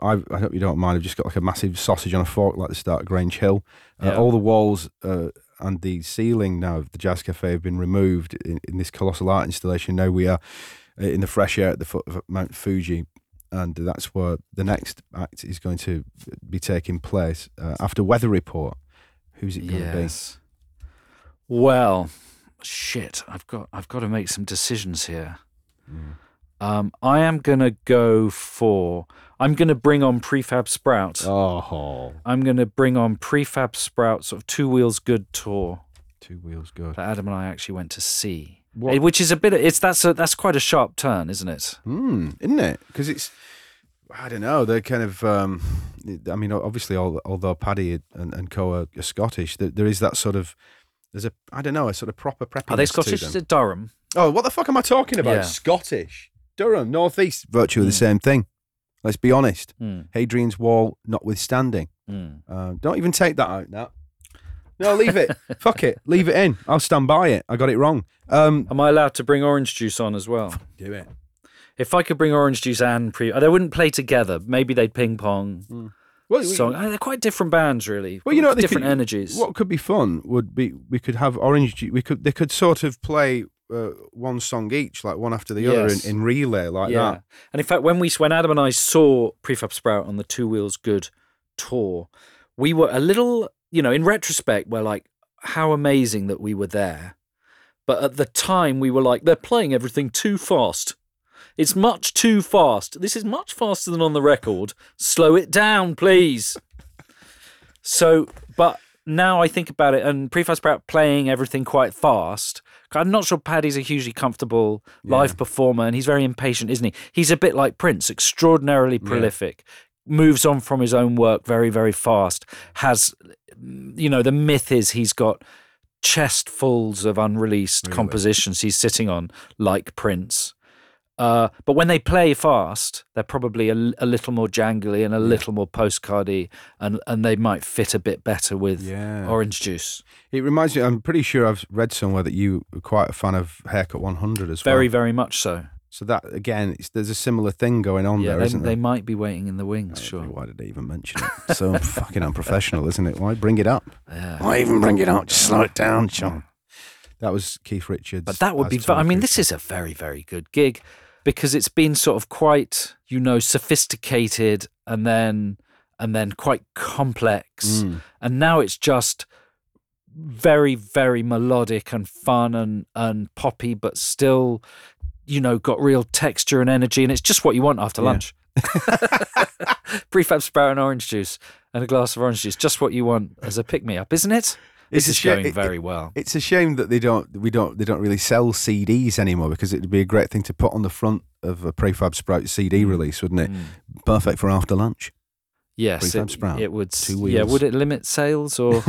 I hope you don't mind. I've just got like a massive sausage on a fork like the start of Grange Hill. All the walls and the ceiling now of the Jazz Café have been removed in this colossal art installation. Now we are in the fresh air at the foot of Mount Fuji. And that's where the next act is going to be taking place. After Weather Report, who's it going to be? Well, shit, I've got to make some decisions here. I am going to go for... I'm going to bring on Prefab Sprout. Oh. I'm going to bring on Prefab Sprout, sort of Two Wheels Good tour. Two Wheels Good. That Adam and I actually went to see. What? Which is a bit. That's quite a sharp turn, isn't it? Isn't it? Because it's, I don't know. They're kind of. I mean, obviously, although Paddy and co are Scottish, there is that sort of. There's a. I don't know. A sort of proper preppiness. Are they Scottish? Is it Durham? Oh, what the fuck am I talking about? Yeah. Scottish, Durham, northeast, virtually the same thing. Let's be honest. Hadrian's Wall, notwithstanding. Don't even take that out now. No, leave it. Fuck it. Leave it in. I'll stand by it. I got it wrong. Am I allowed to bring orange juice on as well? Do it. If I could bring orange juice and they wouldn't play together. Maybe they'd ping pong. They're quite different bands, really. Well, you know, different energies. What could be fun would be we could have orange juice. They could sort of play one song each, like one after the other, in relay like that. And in fact, when Adam and I saw Prefab Sprout on the Two Wheels Good tour, we were a little. You know, in retrospect, we're like, how amazing that we were there. But at the time, we were like, they're playing everything too fast. It's much too fast. This is much faster than on the record. Slow it down, please. So, but now I think about it, and Prefab Sprout playing everything quite fast. I'm not sure Paddy's a hugely comfortable live performer, and he's very impatient, isn't he? He's a bit like Prince, extraordinarily prolific, moves on from his own work very, very fast, has... You know, the myth is he's got chestfuls of unreleased compositions he's sitting on, like Prince. But when they play fast, they're probably a little more jangly and a little more postcardy, and they might fit a bit better with orange juice. It reminds me, I'm pretty sure I've read somewhere that you were quite a fan of Haircut 100 as well. Very, very much so. So that, again, there's a similar thing going on there, isn't there? They might be waiting in the wings, sure. Why did they even mention it? So fucking unprofessional, isn't it? Why bring it up? Why even bring it up? Just slow it down, Sean. That was Keith Richards. But that would be fun. I mean, this is a very, very good gig because it's been sort of quite, you know, sophisticated and then quite complex. And now it's just... very, very melodic and fun and poppy, but still, you know, got real texture and energy, and it's just what you want after lunch. Prefab Sprout and orange juice and a glass of orange juice, just what you want as a pick-me-up, isn't it? This is going very well. It's a shame that they don't really sell CDs anymore, because it would be a great thing to put on the front of a Prefab Sprout CD release, wouldn't it? Perfect for after lunch. Yes, it would. 2 wheels. Yeah, would it limit sales? Or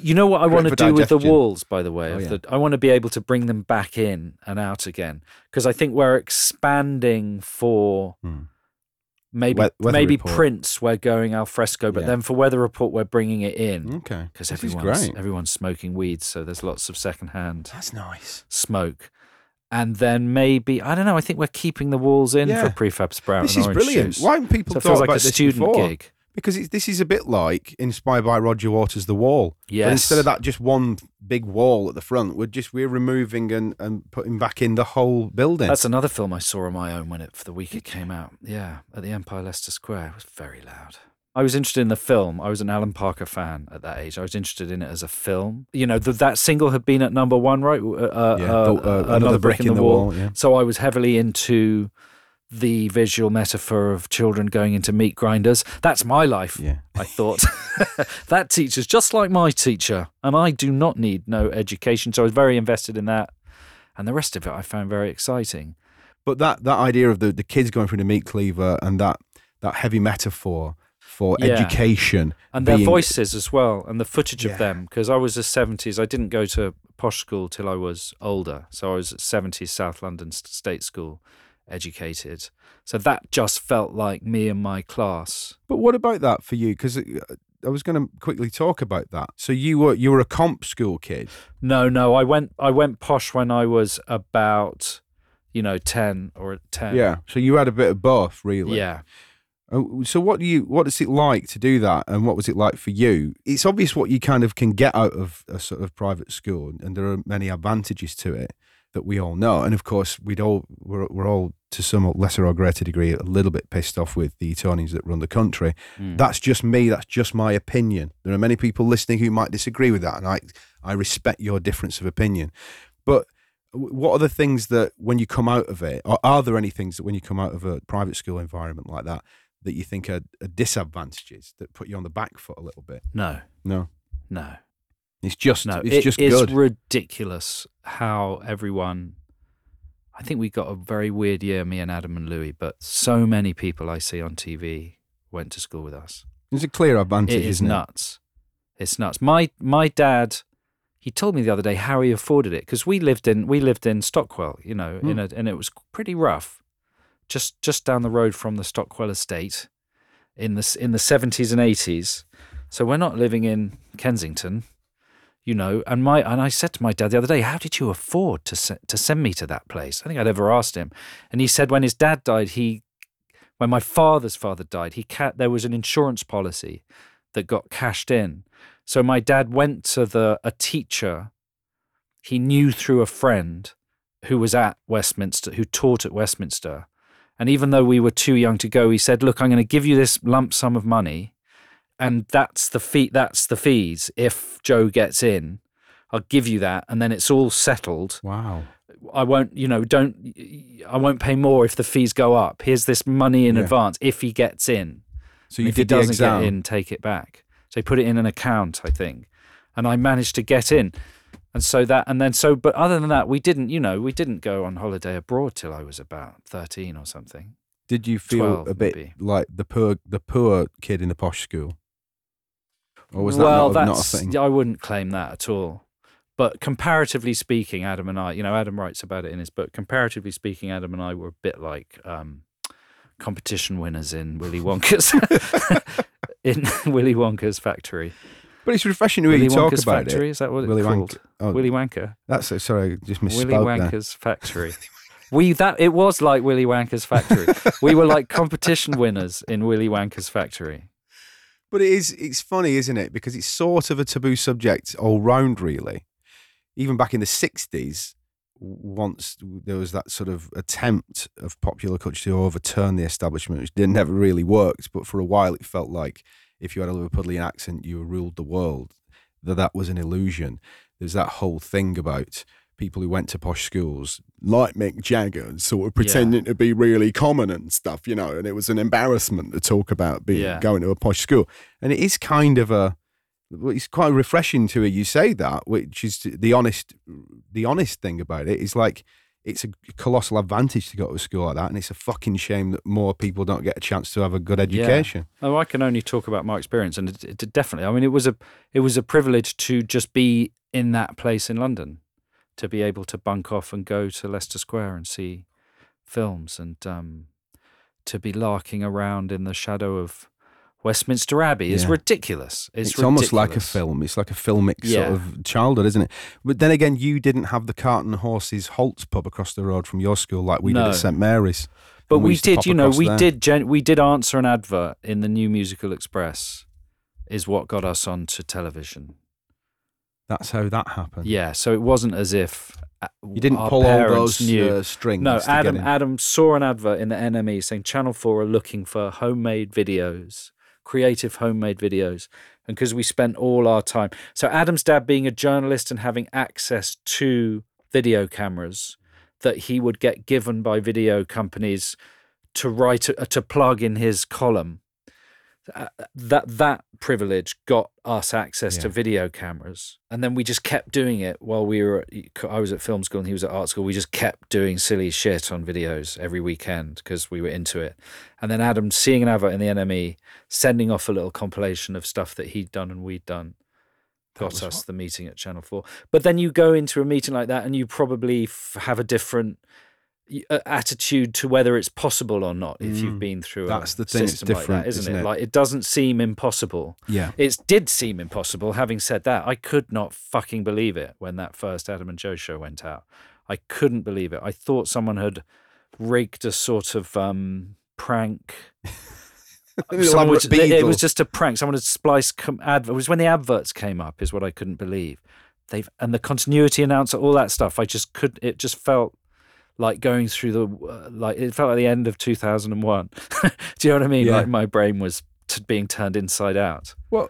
you know what I want to do with the walls, by the way? I want to be able to bring them back in and out again, because I think we're expanding for maybe Prince. We're going al fresco, but then for Weather Report, we're bringing it in. Okay, because everyone's smoking weed, so there's lots of secondhand. That's nice smoke. And then maybe, I don't know, I think we're keeping the walls in for Prefab Sprout. This is brilliant. Why haven't people thought about this before? It feels like a student gig. Because this is a bit like, inspired by Roger Waters' The Wall. Yes. But instead of that, just one big wall at the front, we're removing and putting back in the whole building. That's another film I saw on my own for the week it came out. Yeah, at the Empire Leicester Square. It was very loud. I was interested in the film. I was an Alan Parker fan at that age. I was interested in it as a film. You know, that single had been at number one, right? Another Brick in the Wall. Yeah. So I was heavily into the visual metaphor of children going into meat grinders. That's my life, I thought. That teacher's just like my teacher, and I do not need no education. So I was very invested in that. And the rest of it I found very exciting. But that idea of the kids going through the meat cleaver and that heavy metaphor for education. And their voices as well, and the footage of them, because I was a 70s, I didn't go to posh school till I was older, so I was at 70s South London State School educated. So that just felt like me and my class. But what about that for you? Because I was going to quickly talk about that. So you were a comp school kid? No, I went posh when I was about 10. Yeah, so you had a bit of both, really. Yeah. So what is it like to do that, and what was it like for you? It's obvious what you kind of can get out of a sort of private school, and there are many advantages to it that we all know. And of course, we're all to some lesser or greater degree a little bit pissed off with the Etonians that run the country. Mm. That's just me. That's just my opinion. There are many people listening who might disagree with that, and I respect your difference of opinion. But what are the things that when you come out of it, or are there any things that when you come out of a private school environment like that that you think are disadvantages that put you on the back foot a little bit? No. It's just ridiculous how everyone. I think we got a very weird year, me and Adam and Louis, but so many people I see on TV went to school with us. It's a clear advantage, isn't it? It's nuts. My dad, he told me the other day how he afforded it, because we lived in Stockwell, and it was pretty rough. Just down the road from the Stockwell estate in the 70s and 80s. So we're not living in Kensington, and I said to my dad the other day, how did you afford to send me to that place? I think I'd ever asked him. And he said when his dad died, when my father's father died, there was an insurance policy that got cashed in. So my dad went to a teacher he knew through a friend who was at Westminster, who taught at Westminster. And even though we were too young to go, he said, look, I'm going to give you this lump sum of money, and that's the fees. If Joe gets in, I'll give you that, and then it's all settled. Wow. I won't pay more if the fees go up. Here's this money in advance if he gets in. So if he doesn't get in, take it back. So he put it in an account, I think. And I managed to get in. And so that, and then so, but other than that, we didn't go on holiday abroad till I was about 13 or something. Did you feel 12, a bit maybe, like the poor kid in the posh school? Or was not a thing? I wouldn't claim that at all. But comparatively speaking, Adam and I, Adam writes about it in his book. Comparatively speaking, Adam and I were a bit like competition winners in Willy Wonka's in Willy Wonka's factory. But it's refreshing to really talk Wonka's about factory? It. Is that what Willy it's called? Willy Wonka. That's it. Sorry, I just misspoke. Willy Wonka's factory. It was like Willy Wonka's factory. We were like competition winners in Willy Wonka's factory. But it's funny, isn't it? Because it's sort of a taboo subject all round, really. Even back in the 60s, once there was that sort of attempt of popular culture to overturn the establishment, which never really worked. But for a while, it felt like if you had a Liverpudlian accent, you ruled the world, that was an illusion. There's that whole thing about people who went to posh schools, like Mick Jagger, sort of pretending to be really common and stuff, and it was an embarrassment to talk about going to a posh school. And it is kind of it's quite refreshing to hear you say that, which is the honest thing about it. It's like, it's a colossal advantage to go to a school like that, and it's a fucking shame that more people don't get a chance to have a good education. Yeah. Oh, I can only talk about my experience, and it definitely, I mean, it was a privilege to just be in that place in London, to be able to bunk off and go to Leicester Square and see films, and to be larking around in the shadow of Westminster Abbey is ridiculous. It's ridiculous. Almost like a film. It's like a filmic sort of childhood, isn't it? But then again, you didn't have the Cart and Horses Holt's pub across the road from your school like we did at St Mary's. But we did, we did answer an advert in the New Musical Express, is what got us onto television. That's how that happened. Yeah, so it wasn't as if you didn't pull all those strings. No, Adam saw an advert in the NME saying Channel 4 are looking for homemade videos. Creative homemade videos, and because we spent all our time, so Adam's dad being a journalist and having access to video cameras that he would get given by video companies to write to plug in his column, that privilege got us access to video cameras, and then we just kept doing it while I was at film school and he was at art school. We just kept doing silly shit on videos every weekend because we were into it. And then Adam seeing an advert in the NME, sending off a little compilation of stuff that he'd done and we'd done, got us the meeting at Channel 4. But then you go into a meeting like that and you probably have a different attitude to whether it's possible or not if you've been through That's the thing, it's different, isn't it? Like, it doesn't seem impossible. Yeah. It did seem impossible. Having said that, I could not fucking believe it when that first Adam and Joe show went out. I couldn't believe it. I thought someone had rigged a sort of prank. It was just a prank. Someone had spliced adverts. It was when the adverts came up is what I couldn't believe. And the continuity announcer, all that stuff, I just couldn't. It just felt like going through the, it felt like the end of 2001. Do you know what I mean? Yeah. Like my brain was being turned inside out. Well,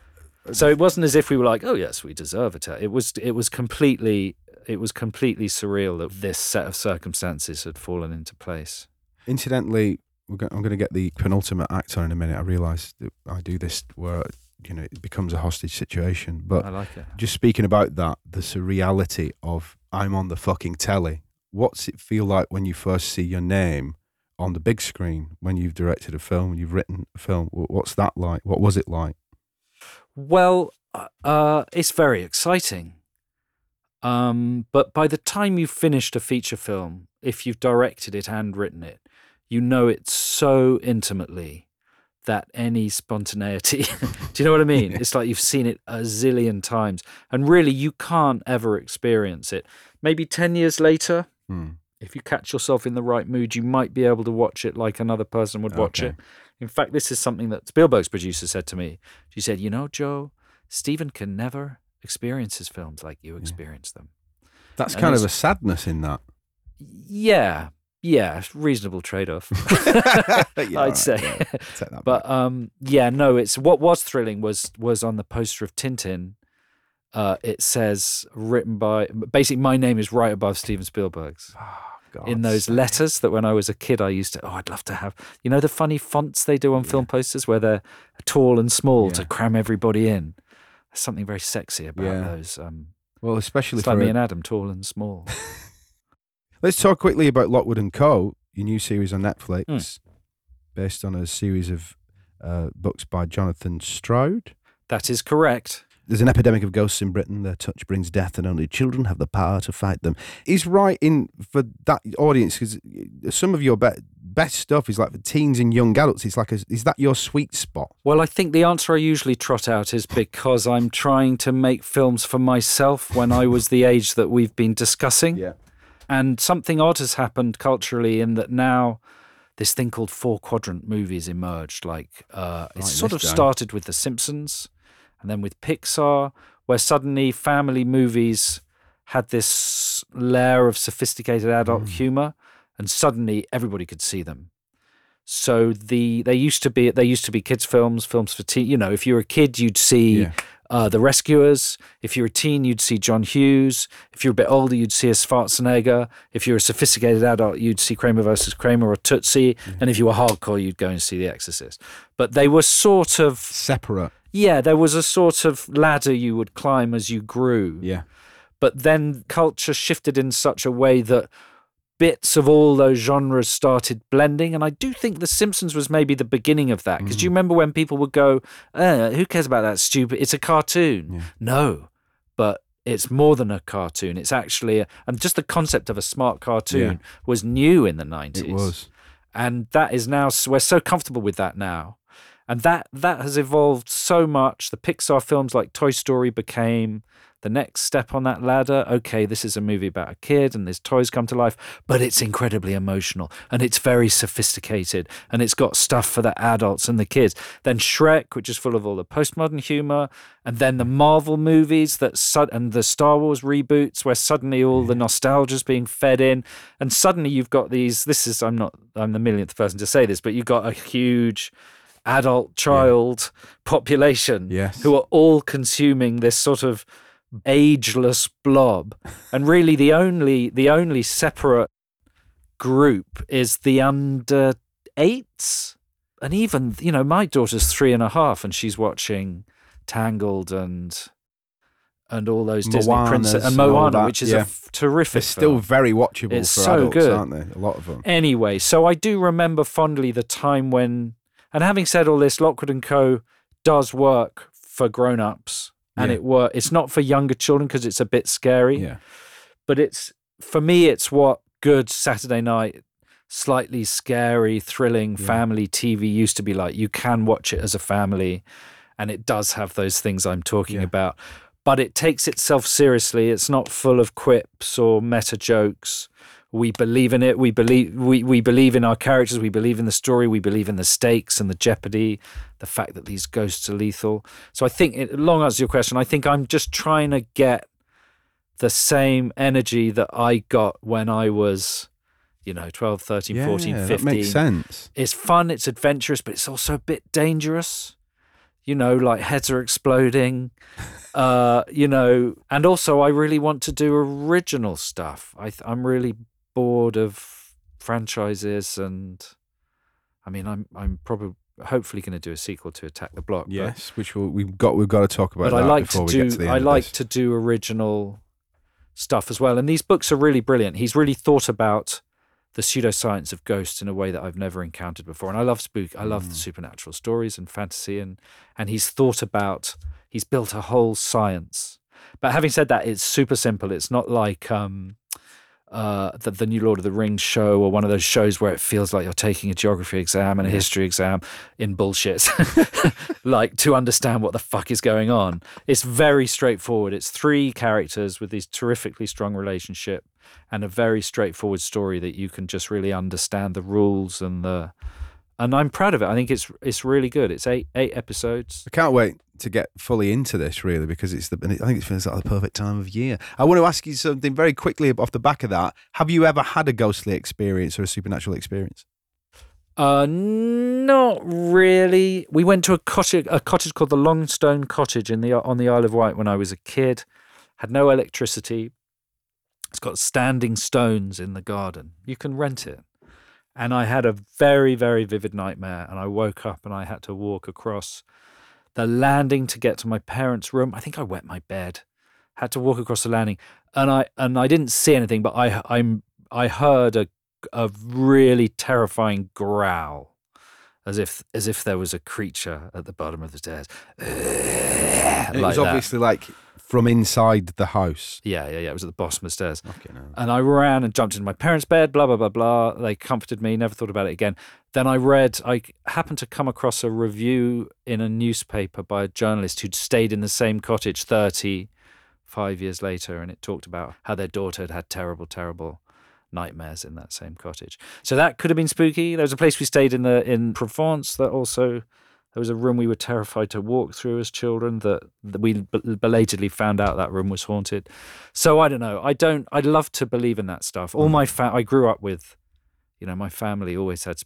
so it wasn't as if we were like, oh yes, we deserve it. It was completely surreal that this set of circumstances had fallen into place. Incidentally, I'm going to get the penultimate act on in a minute. I realise that I do this where, you know, it becomes a hostage situation. But I like it. Just speaking about that, the surreality of I'm on the fucking telly. What's it feel like when you first see your name on the big screen, when you've directed a film, you've written a film? What's that like? What was it like? Well, it's very exciting. But by the time you've finished a feature film, if you've directed it and written it, you know it so intimately that any spontaneity, do you know what I mean? Yeah. It's like you've seen it a zillion times and really you can't ever experience it. Maybe 10 years later, if you catch yourself in the right mood, you might be able to watch it like another person would watch it. In fact, this is something that Spielberg's producer said to me. She said, you know, Joe, Steven can never experience his films like you experience them. That's kind of a sadness in that. Yeah, reasonable trade-off, I'd say. Yeah, take that but it's what was thrilling was on the poster of Tintin. It says basically my name is right above Steven Spielberg's. In those letters that when I was a kid I used to, I'd love to have, you know the funny fonts they do on film posters where they're tall and small to cram everybody in. There's something very sexy about those. Well, especially for me and Adam, tall and small. Let's talk quickly about Lockwood & Co., your new series on Netflix, based on a series of books by Jonathan Stroud. That is correct. There's an epidemic of ghosts in Britain. Their touch brings death, and only children have the power to fight them. He's right in for that audience, because some of your best stuff is like for teens and young adults. It's like, is that your sweet spot? Well, I think the answer I usually trot out is because I'm trying to make films for myself when I was the age that we've been discussing. Yeah. And something odd has happened culturally in that now this thing called four-quadrant movies emerged. Like it sort of started with The Simpsons and then with Pixar, where suddenly family movies had this layer of sophisticated adult humour, and suddenly everybody could see them. So they used to be kids' films for teen. You know, if you were a kid, you'd see. Yeah. The Rescuers. If you're a teen, you'd see John Hughes. If you're a bit older, you'd see a Schwarzenegger. If you're a sophisticated adult, you'd see Kramer versus Kramer or Tootsie. Mm-hmm. And if you were hardcore, you'd go and see The Exorcist. But they were sort of separate. Yeah, there was a sort of ladder you would climb as you grew. Yeah. But then culture shifted in such a way that bits of all those genres started blending, and I do think The Simpsons was maybe the beginning of that, because you remember when people would go, who cares about that stupid, it's a cartoon. Yeah. No, but it's more than a cartoon. It's actually, and just the concept of a smart cartoon was new in the 90s. It was. And that is now, we're so comfortable with that now. And that has evolved so much. The Pixar films like Toy Story became the next step on that ladder. Okay, this is a movie about a kid and his toys come to life, but it's incredibly emotional and it's very sophisticated and it's got stuff for the adults and the kids. Then Shrek, which is full of all the postmodern humor, and then the Marvel movies and the Star Wars reboots where suddenly all the nostalgia is being fed in, and suddenly you've got these, I'm the millionth person to say this, but you've got a huge adult child population who are all consuming this sort of ageless blob, and really the only separate group is the under eights. And even, you know, my daughter's 3.5 and she's watching Tangled and all those Disney princess and Moana, which is a terrific. It's still very watchable. It's for so adults, good, aren't they? A lot of them. Anyway, so I do remember fondly the time when, and having said all this, Lockwood & Co. does work for grown-ups. And it's not for younger children because it's a bit scary. Yeah. But it's, for me, it's what good Saturday night, slightly scary, thrilling family TV used to be like. You can watch it as a family, and it does have those things I'm talking about. But it takes itself seriously. It's not full of quips or meta jokes. We believe in it. We believe in our characters. We believe in the story. We believe in the stakes and the jeopardy, the fact that these ghosts are lethal. So I think, long answer to your question, I think I'm just trying to get the same energy that I got when I was, 12, 13, 14, 15. That makes sense. It's fun. It's adventurous, but it's also a bit dangerous. Like heads are exploding, and also I really want to do original stuff. I'm really bored of franchises, and I'm probably hopefully going to do a sequel to Attack the Block. Yes, but, which we've got to talk about. But that I like before to do, we get to the end I like to do original stuff as well. And these books are really brilliant. He's really thought about the pseudoscience of ghosts in a way that I've never encountered before. And I love the supernatural stories and fantasy, and he's built a whole science. But having said that, it's super simple. It's not like the new Lord of the Rings show or one of those shows where it feels like you're taking a geography exam and a history exam in bullshit, like to understand what the fuck is going on. It's very straightforward. It's three characters with these terrifically strong relationships and a very straightforward story that you can just really understand the rules and I'm proud of it. I think it's really good. It's eight episodes. I can't wait to get fully into this, really, because I think it feels like the perfect time of year. I want to ask you something very quickly off the back of that. Have you ever had a ghostly experience or a supernatural experience? Not really. We went to a cottage called the Longstone Cottage on the Isle of Wight when I was a kid. Had no electricity. It's got standing stones in the garden. You can rent it. And I had a very, very vivid nightmare, and I woke up and I had to walk across the landing to get to my parents' room. I think I wet my bed. Had to walk across the landing, and I didn't see anything, but I heard a really terrifying growl, as if there was a creature at the bottom of the stairs. It was obviously like from inside the house. Yeah. It was at the bottom of the stairs. Okay, no. And I ran and jumped into my parents' bed, blah, blah, blah, blah. They comforted me, never thought about it again. Then I happened to come across a review in a newspaper by a journalist who'd stayed in the same cottage 35 years later, and it talked about how their daughter had had terrible, terrible nightmares in that same cottage. So that could have been spooky. There was a place we stayed in Provence that also... There was a room we were terrified to walk through as children that we belatedly found out that room was haunted. So I don't know. I'd love to believe in that stuff. All my I grew up with, my family always had,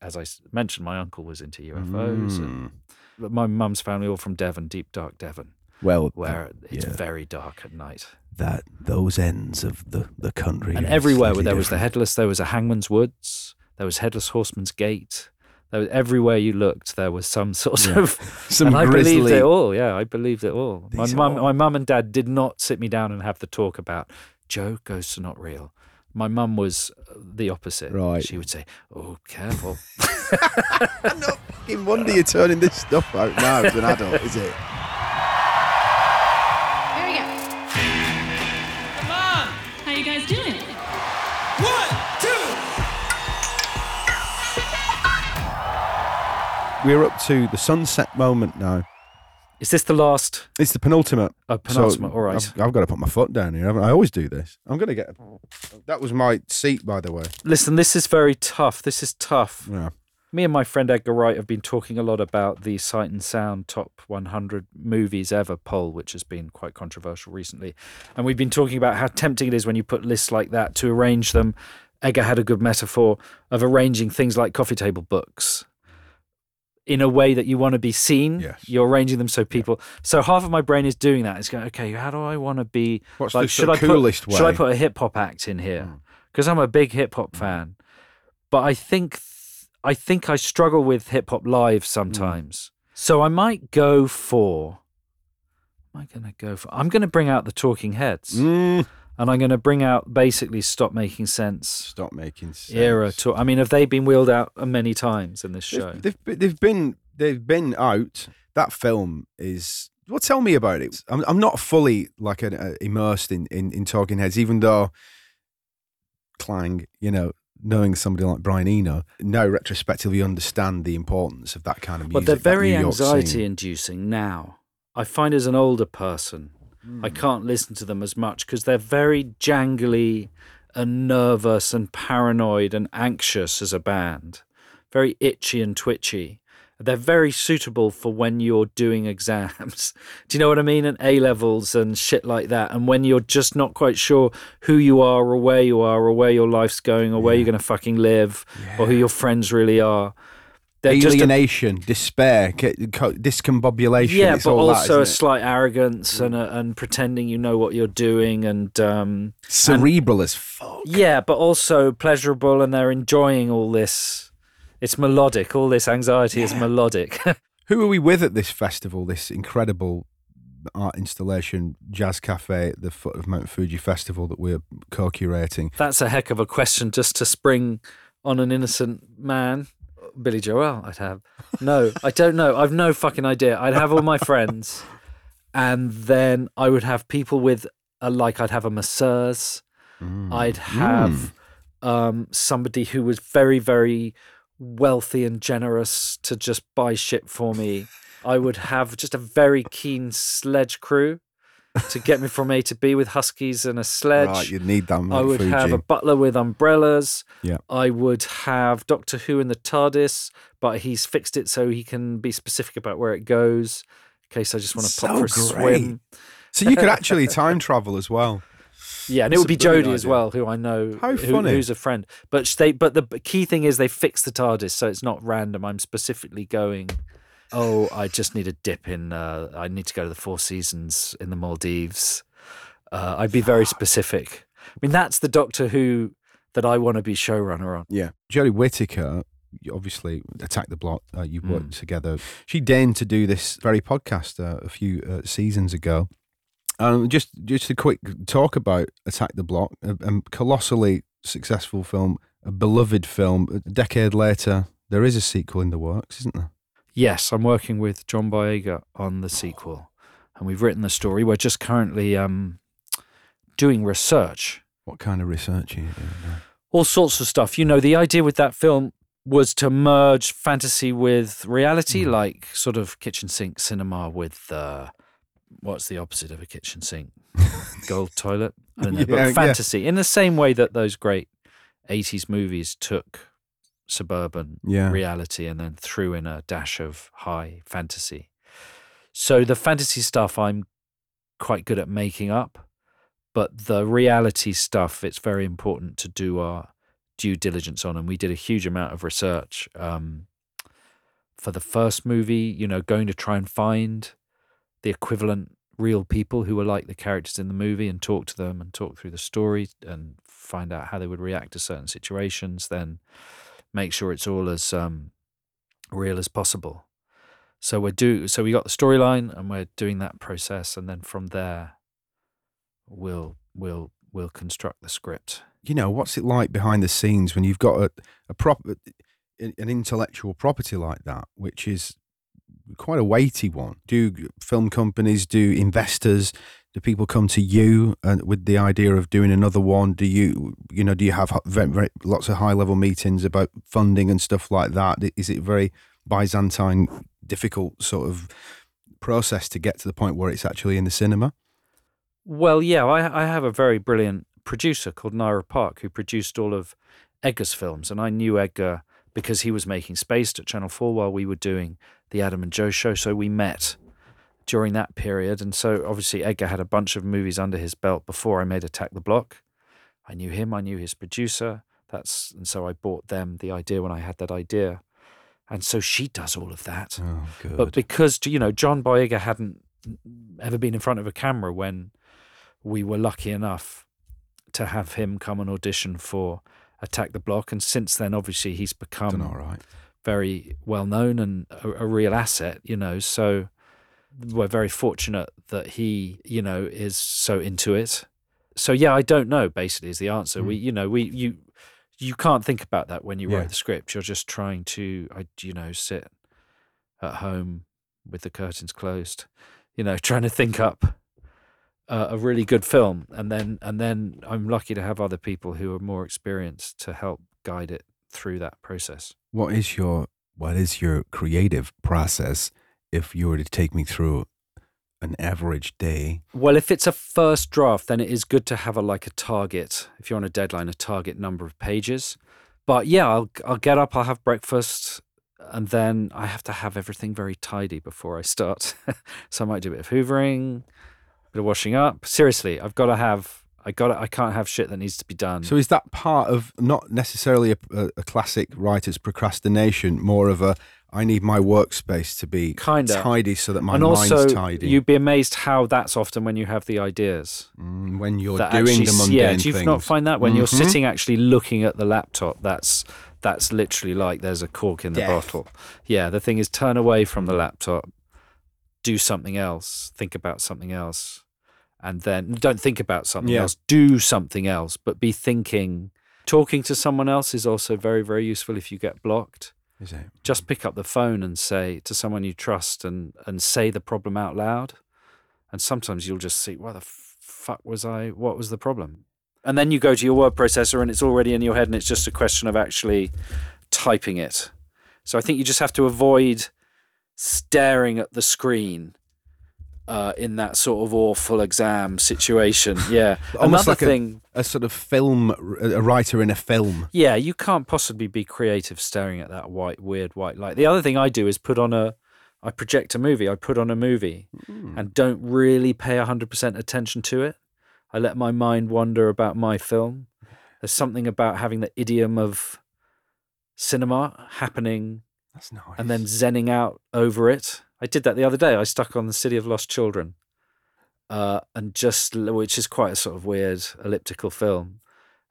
as I mentioned, my uncle was into UFOs. And my mum's family, all from Devon, deep dark Devon. Well, where it's very dark at night. That those ends of the country. And everywhere where there was the Headless, there was a Hangman's Woods, there was Headless Horseman's Gate. Everywhere you looked, there was some sort of... some and grizzly... I believed it all, I believed it all. My mum and dad did not sit me down and have the talk about, Joe, ghosts are not real. My mum was the opposite. Right. She would say, oh, careful. No fucking wonder you're turning this stuff out now as an adult, is it? Here we go. Come on. How you guys doing? We're up to the sunset moment now. Is this the last? It's the penultimate. Oh, penultimate, so all right. I've got to put my foot down here, haven't I? I always do this. I'm going to get... That was my seat, by the way. Listen, this is very tough. This is tough. Yeah. Me and my friend Edgar Wright have been talking a lot about the Sight and Sound Top 100 Movies Ever poll, which has been quite controversial recently. And we've been talking about how tempting it is when you put lists like that to arrange them. Edgar had a good metaphor of arranging things like coffee table books in a way that you want to be seen. Yes. You're arranging them so people... So half of my brain is doing that. It's going, okay, how do I want to be... What's like, the coolest way? Should I put a hip-hop act in here? Because I'm a big hip-hop fan. But I think I struggle with hip-hop live sometimes. So I might go for... I'm going to bring out the Talking Heads. And I'm going to bring out basically Stop Making Sense. Stop Making Sense. Era talk. I mean, have they been wheeled out many times in this show? They've been out. That film is... Well, tell me about it. I'm not fully immersed in Talking Heads, even though clang, you know, knowing somebody like Brian Eno, now retrospectively understand the importance of that kind of music. But they're very anxiety-inducing now. I find as an older person, I can't listen to them as much because they're very jangly and nervous and paranoid and anxious as a band. Very itchy and twitchy. They're very suitable for when you're doing exams. Do you know what I mean? And A-levels and shit like that. And when you're just not quite sure who you are or where you are or where your life's going or where you're going to fucking live or who your friends really are. They're alienation, despair, discombobulation. Yeah, it's but all also that, a slight arrogance and pretending you know what you're doing and cerebral as fuck. Yeah, but also pleasurable, and they're enjoying all this. It's melodic. All this anxiety is melodic. Who are we with at this festival? This incredible art installation, Jazz Café at the foot of Mount Fuji Festival that we're co-curating. That's a heck of a question just to spring on an innocent man. Billy Joel, I'd have. No, I don't know. I've no fucking idea. I'd have all my friends, and then I would have people with, I'd have a masseuse. I'd have somebody who was very, very wealthy and generous to just buy shit for me. I would have just a very keen sledge crew to get me from A to B with huskies and a sledge. Right, you'd need that. I would have a butler with umbrellas. Yeah. I would have Doctor Who in the TARDIS, but he's fixed it so he can be specific about where it goes in case I just want to pop for a swim. So you could actually time travel as well. Yeah, and it would be Jodie as well, who I know, who's a friend. But the key thing is they fix the TARDIS, so it's not random. I'm specifically going... Oh, I just need a dip in, I need to go to the Four Seasons in the Maldives. I'd be very specific. I mean, that's the Doctor Who that I want to be showrunner on. Yeah. Jodie Whittaker, obviously, Attack the Block, you've worked together. She deigned to do this very podcast a few seasons ago. Just a quick talk about Attack the Block, a colossally successful film, a beloved film. A decade later, there is a sequel in the works, isn't there? Yes, I'm working with John Boyega on the sequel, and we've written the story. We're just currently doing research. What kind of research are you doing there? All sorts of stuff. You know, the idea with that film was to merge fantasy with reality, like sort of kitchen sink cinema with, what's the opposite of a kitchen sink? Gold toilet? I don't know, but fantasy. Yeah. In the same way that those great 80s movies took suburban reality and then threw in a dash of high fantasy. So the fantasy stuff I'm quite good at making up, but the reality stuff, it's very important to do our due diligence on. And we did a huge amount of research for the first movie, you know, going to try and find the equivalent real people who were like the characters in the movie and talk to them and talk through the story and find out how they would react to certain situations. Then make sure it's all as real as possible. So we got the storyline, and we're doing that process, and then from there, we'll construct the script. You know, what's it like behind the scenes when you've got an intellectual property like that, which is quite a weighty one? Do film companies, do investors, do people come to you and with the idea of doing another one? Do you have lots of high level meetings about funding and stuff like that? Is it a very Byzantine, difficult sort of process to get to the point where it's actually in the cinema? Well, yeah, I have a very brilliant producer called Naira Park who produced all of Edgar's films, and I knew Edgar because he was making Spaced at Channel 4 while we were doing the Adam and Joe show, so we met during that period. And so obviously Edgar had a bunch of movies under his belt before I made Attack the Block. I knew him, I knew his producer. And so I bought them the idea when I had that idea. And so she does all of that. Oh, good. But because, you know, John Boyega hadn't ever been in front of a camera when we were lucky enough to have him come and audition for Attack the Block. And since then, obviously, he's become very well known and a real asset, you know, so we're very fortunate that he, you know, is so into it. So yeah, I don't know, basically, is the answer. You can't think about that when you write the script. You're just trying to, sit at home with the curtains closed, you know, trying to think up a really good film, and then I'm lucky to have other people who are more experienced to help guide it through that process. What is your creative process? If you were to take me through an average day. Well, if it's a first draft, then it is good to have a target, if you're on a deadline, a target number of pages. But yeah, I'll get up, I'll have breakfast, and then I have to have everything very tidy before I start. So I might do a bit of hoovering, a bit of washing up. Seriously, I can't have shit that needs to be done. So is that part of not necessarily a classic writer's procrastination, more of a I need my workspace to be tidy so that my mind's tidy? And you'd be amazed how that's often when you have the ideas. When you're doing the mundane things. Yeah, do you not find that? When you're sitting actually looking at the laptop, that's literally like there's a cork in the bottle. Yeah, the thing is turn away from the laptop, do something else, think about something else, and then don't think about something else, do something else, but be thinking. Talking to someone else is also very, very useful if you get blocked. Is it? Just pick up the phone and say to someone you trust and say the problem out loud. And sometimes you'll just see, why the fuck was I? What was the problem? And then you go to your word processor and it's already in your head and it's just a question of actually typing it. So I think you just have to avoid staring at the screen in that sort of awful exam situation. Yeah. Almost another thing. A sort of a writer in a film. Yeah, you can't possibly be creative staring at that weird white light. The other thing I do is I put on a movie and don't really pay 100% attention to it. I let my mind wander about my film. There's something about having the idiom of cinema happening. That's nice. And then zenning out over it. I did that the other day. I stuck on The City of Lost Children, which is quite a sort of weird elliptical film,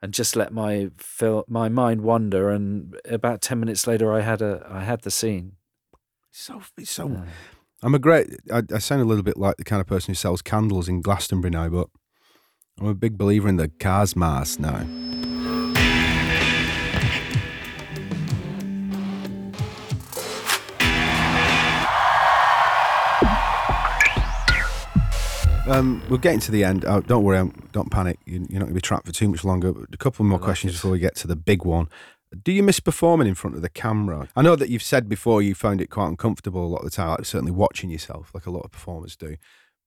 and just let my mind wander. And about 10 minutes later, I had the scene. So I sound a little bit like the kind of person who sells candles in Glastonbury now, but I'm a big believer in the cosmos now. We're getting to the end. Oh, don't worry, don't panic. You're not going to be trapped for too much longer. A couple more questions before we get to the big one. Do you miss performing in front of the camera? I know that you've said before you found it quite uncomfortable a lot of the time, like certainly watching yourself, like a lot of performers do.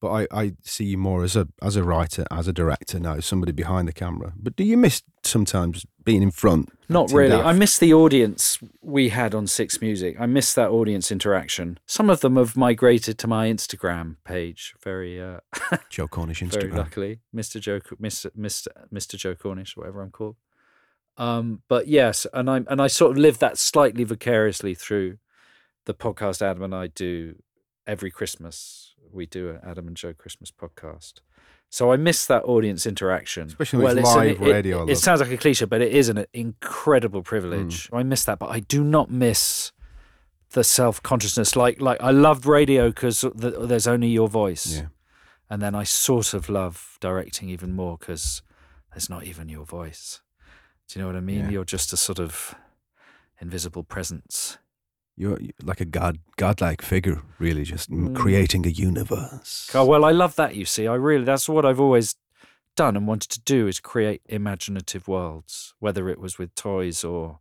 But I see you more as a writer, as a director now, somebody behind the camera. But do you miss sometimes being in front? Not really. I miss the audience we had on Six Music. I miss that audience interaction. Some of them have migrated to my Instagram page. Very Joe Cornish Instagram. Very luckily, Mr. Joe Cornish, whatever I'm called. But yes, and I sort of live that slightly vicariously through the podcast Adam and I do every Christmas. We do an Adam and Joe Christmas podcast. So I miss that audience interaction. Especially with live radio. It sounds like a cliche, but it is an incredible privilege. I miss that, but I do not miss the self-consciousness. Like I loved radio because there's only your voice. Yeah. And then I sort of love directing even more because there's not even your voice. Do you know what I mean? Yeah. You're just a sort of invisible presence. You're like a godlike figure, really, just creating a universe. Oh, well, I love that, you see. That's what I've always done and wanted to do, is create imaginative worlds, whether it was with toys or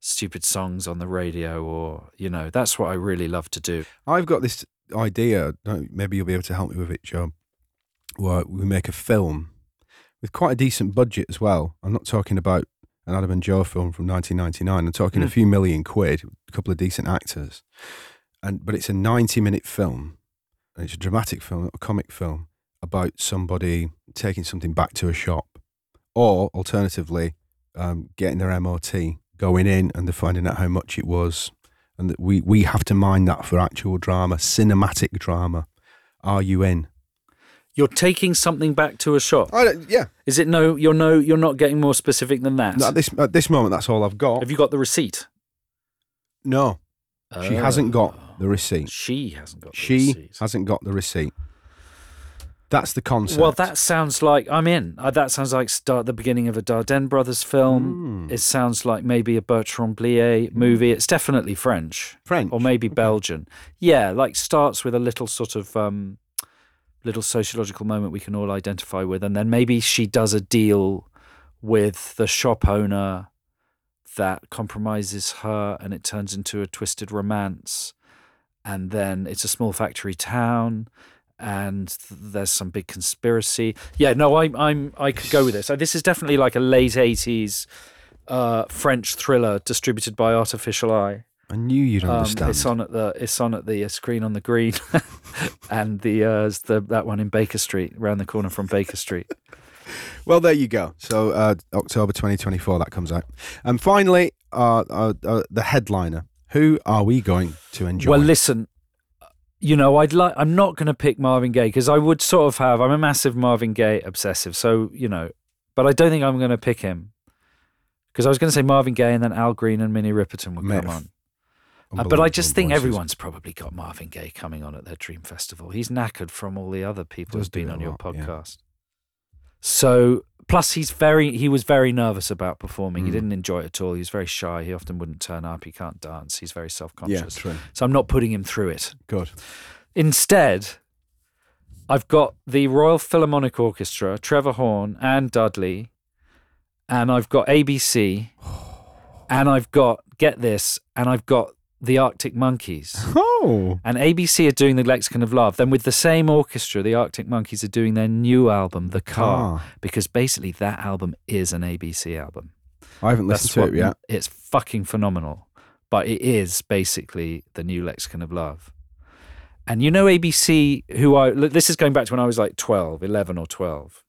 stupid songs on the radio or, that's what I really love to do. I've got this idea, maybe you'll be able to help me with it, Joe, where we make a film with quite a decent budget as well. I'm not talking about an Adam and Joe film from 1999. I'm talking a few million quid, a couple of decent actors. But it's a 90-minute film. And it's a dramatic film, a comic film, about somebody taking something back to a shop. Or, alternatively, getting their MOT, going in and they're finding out how much it was. And that we have to mine that for actual drama, cinematic drama. Are you in? You're taking something back to a shop. Is it no? You're not getting more specific than that. No, at this moment, that's all I've got. Have you got the receipt? No, she hasn't got the receipt. She hasn't got the receipt. That's the concept. Well, that sounds like I'm in. That sounds like the beginning of a Dardenne Brothers film. It sounds like maybe a Bertrand Blier movie. It's definitely French, or maybe Belgian. Yeah, like starts with a little sort of. little sociological moment we can all identify with. And then maybe she does a deal with the shop owner that compromises her, and it turns into a twisted romance. And then it's a small factory town, and there's some big conspiracy. Yeah, no, I could go with this. So this is definitely like a late 80s French thriller distributed by Artificial Eye. I knew you'd understand. It's on at the Screen on the Green, and that one in Baker Street, round the corner from Baker Street. Well, there you go. So October 2024, that comes out. And finally, the headliner. Who are we going to enjoy? Well, listen, you know, I'm not going to pick Marvin Gaye, because I would sort of have. I'm a massive Marvin Gaye obsessive, so, you know. But I don't think I'm going to pick him, because I was going to say Marvin Gaye, and then Al Green and Minnie Riperton would come on. But I just think everyone's probably got Marvin Gaye coming on at their dream festival. He's knackered from all the other people who've been on your podcast. Yeah. So, plus he was very nervous about performing. He didn't enjoy it at all. He was very shy. He often wouldn't turn up. He can't dance. He's very self-conscious. Yeah, true. So I'm not putting him through it. Good. Instead, I've got the Royal Philharmonic Orchestra, Trevor Horn, Anne Dudley, and I've got ABC, and I've got, get this, and I've got the Arctic Monkeys. Oh. And ABC are doing The Lexicon of Love. Then with the same orchestra, the Arctic Monkeys are doing their new album, The Car, because basically that album is an ABC album. I haven't listened to it yet. It's fucking phenomenal. But it is basically the new Lexicon of Love. And you know ABC, this is going back to when I was like 11 or 12.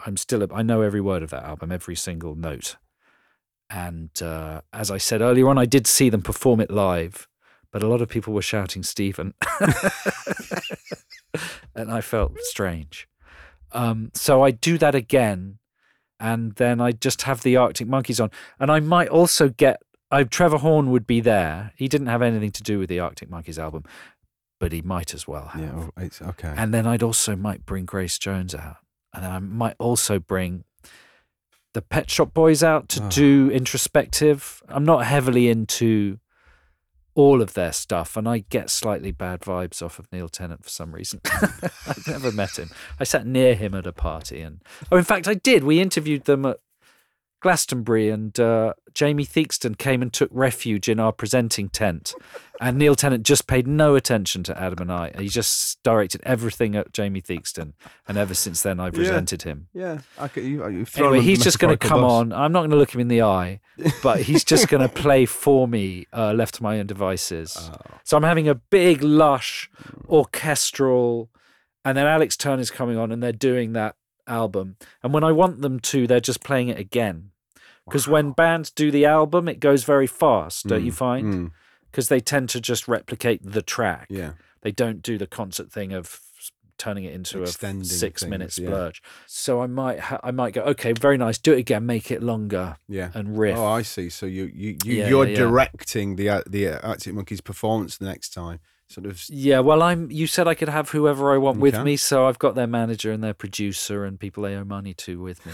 I know every word of that album, every single note. And as I said earlier on, I did see them perform it live, but a lot of people were shouting Stephen. And I felt strange. So I do that again, and then I just have the Arctic Monkeys on. And I might also Trevor Horn would be there. He didn't have anything to do with the Arctic Monkeys album, but he might as well have. Yeah, it's okay. And then I'd also might bring Grace Jones out. And then I might also bring the Pet Shop Boys out to do introspective. I'm not heavily into all of their stuff, and I get slightly bad vibes off of Neil Tennant for some reason. I've never met him. I sat near him at a party, and in fact, I did. We interviewed them at Glastonbury, and Jamie Theakston came and took refuge in our presenting tent, and Neil Tennant just paid no attention to Adam and I. He just directed everything at Jamie Theakston, and ever since then I've resented him. Yeah, anyway, he's just going to come on. I'm not going to look him in the eye, but he's just going to play for me, left to my own devices. So I'm having a big, lush, orchestral, and then Alex Turner's coming on, and they're doing that album. And when I want them to, they're just playing it again. Because when bands do the album, it goes very fast, don't you find? Because they tend to just replicate the track. Yeah. They don't do the concert thing of turning it into a 6-minute splurge. Yeah. So I might go, okay, very nice, do it again, make it longer and riff. Oh, I see. So you're directing the Arctic Monkeys performance the next time. Sort of. Yeah, well, you said I could have whoever I want with me, so I've got their manager and their producer and people they owe money to with me.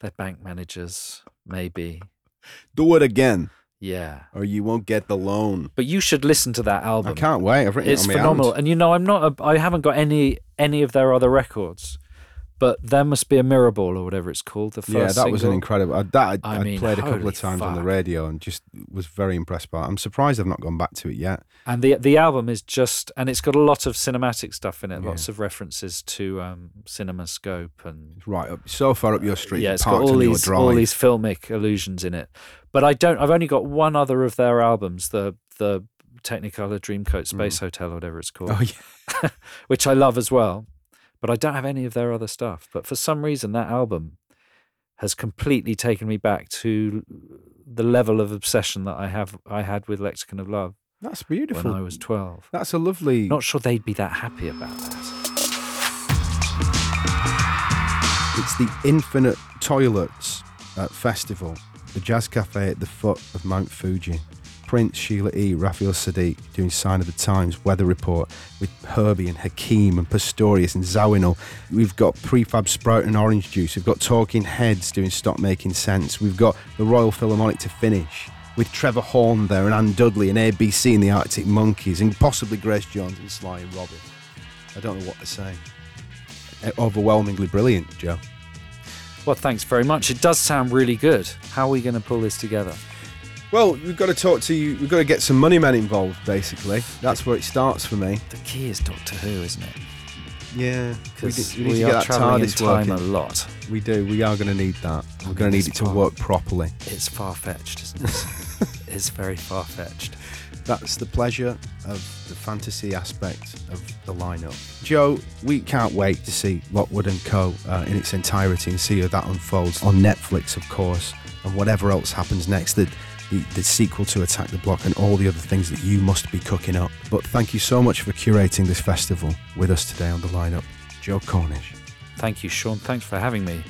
Their bank managers, maybe. Do it again. Yeah. Or you won't get the loan. But you should listen to that album. I can't wait. I've written it on my hand. It's phenomenal. And you know, I haven't got any of their other records, but There Must Be a Mirror Ball or whatever it's called. The first single. That was an incredible. I played a couple of times on the radio and just was very impressed by it. I'm surprised I've not gone back to it yet. And the album is just, and it's got a lot of cinematic stuff in it, lots of references to CinemaScope and right up so far up your street. Yeah, it's got all these filmic allusions in it. But I've only got one other of their albums, the Technicolor Dreamcoat Space Hotel or whatever it's called, which I love as well. But I don't have any of their other stuff. But for some reason, that album has completely taken me back to the level of obsession that I had with Lexicon of Love. That's beautiful. When I was 12. That's a lovely... Not sure they'd be that happy about that. It's the Infinite Toilets Festival, the Jazz Café at the foot of Mount Fuji. Prince, Sheila E., Raphael Saadiq doing Sign of the Times, Weather Report with Herbie and Hakeem and Pastorius and Zawinul. We've got Prefab Sprout and Orange Juice. We've got Talking Heads doing Stop Making Sense. We've got the Royal Philharmonic to finish with Trevor Horn there and Anne Dudley and ABC and the Arctic Monkeys and possibly Grace Jones and Sly and Robbie. I don't know what to say. Overwhelmingly brilliant, Joe. Well, thanks very much. It does sound really good. How are we going to pull this together? Well, we've got to talk to you. We've got to get some money men involved, basically. That's where it starts for me. The key is Doctor Who, isn't it? Yeah. Because we need to get that TARDIS working. A lot. We do. We are going to need that. We're going to need it to work properly. It's far-fetched, isn't it? It's very far-fetched. That's the pleasure of the fantasy aspect of the lineup. Joe, we can't wait to see Lockwood & Co. In its entirety and see how that unfolds on Netflix, of course, and whatever else happens next, the sequel to Attack the Block and all the other things that you must be cooking up. But thank you so much for curating this festival with us today on the lineup, Joe Cornish. Thank you, Sean. Thanks for having me.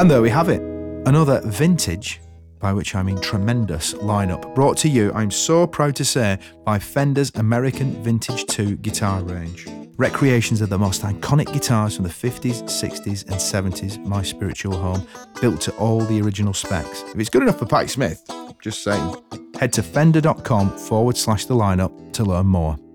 And there we have it, another vintage, by which I mean tremendous, lineup brought to you, I'm so proud to say, by Fender's American Vintage 2 guitar range. Recreations of the most iconic guitars from the 50s, 60s and 70s, my spiritual home, built to all the original specs. If it's good enough for Pat Smith, just saying. Head to fender.com/the lineup to learn more.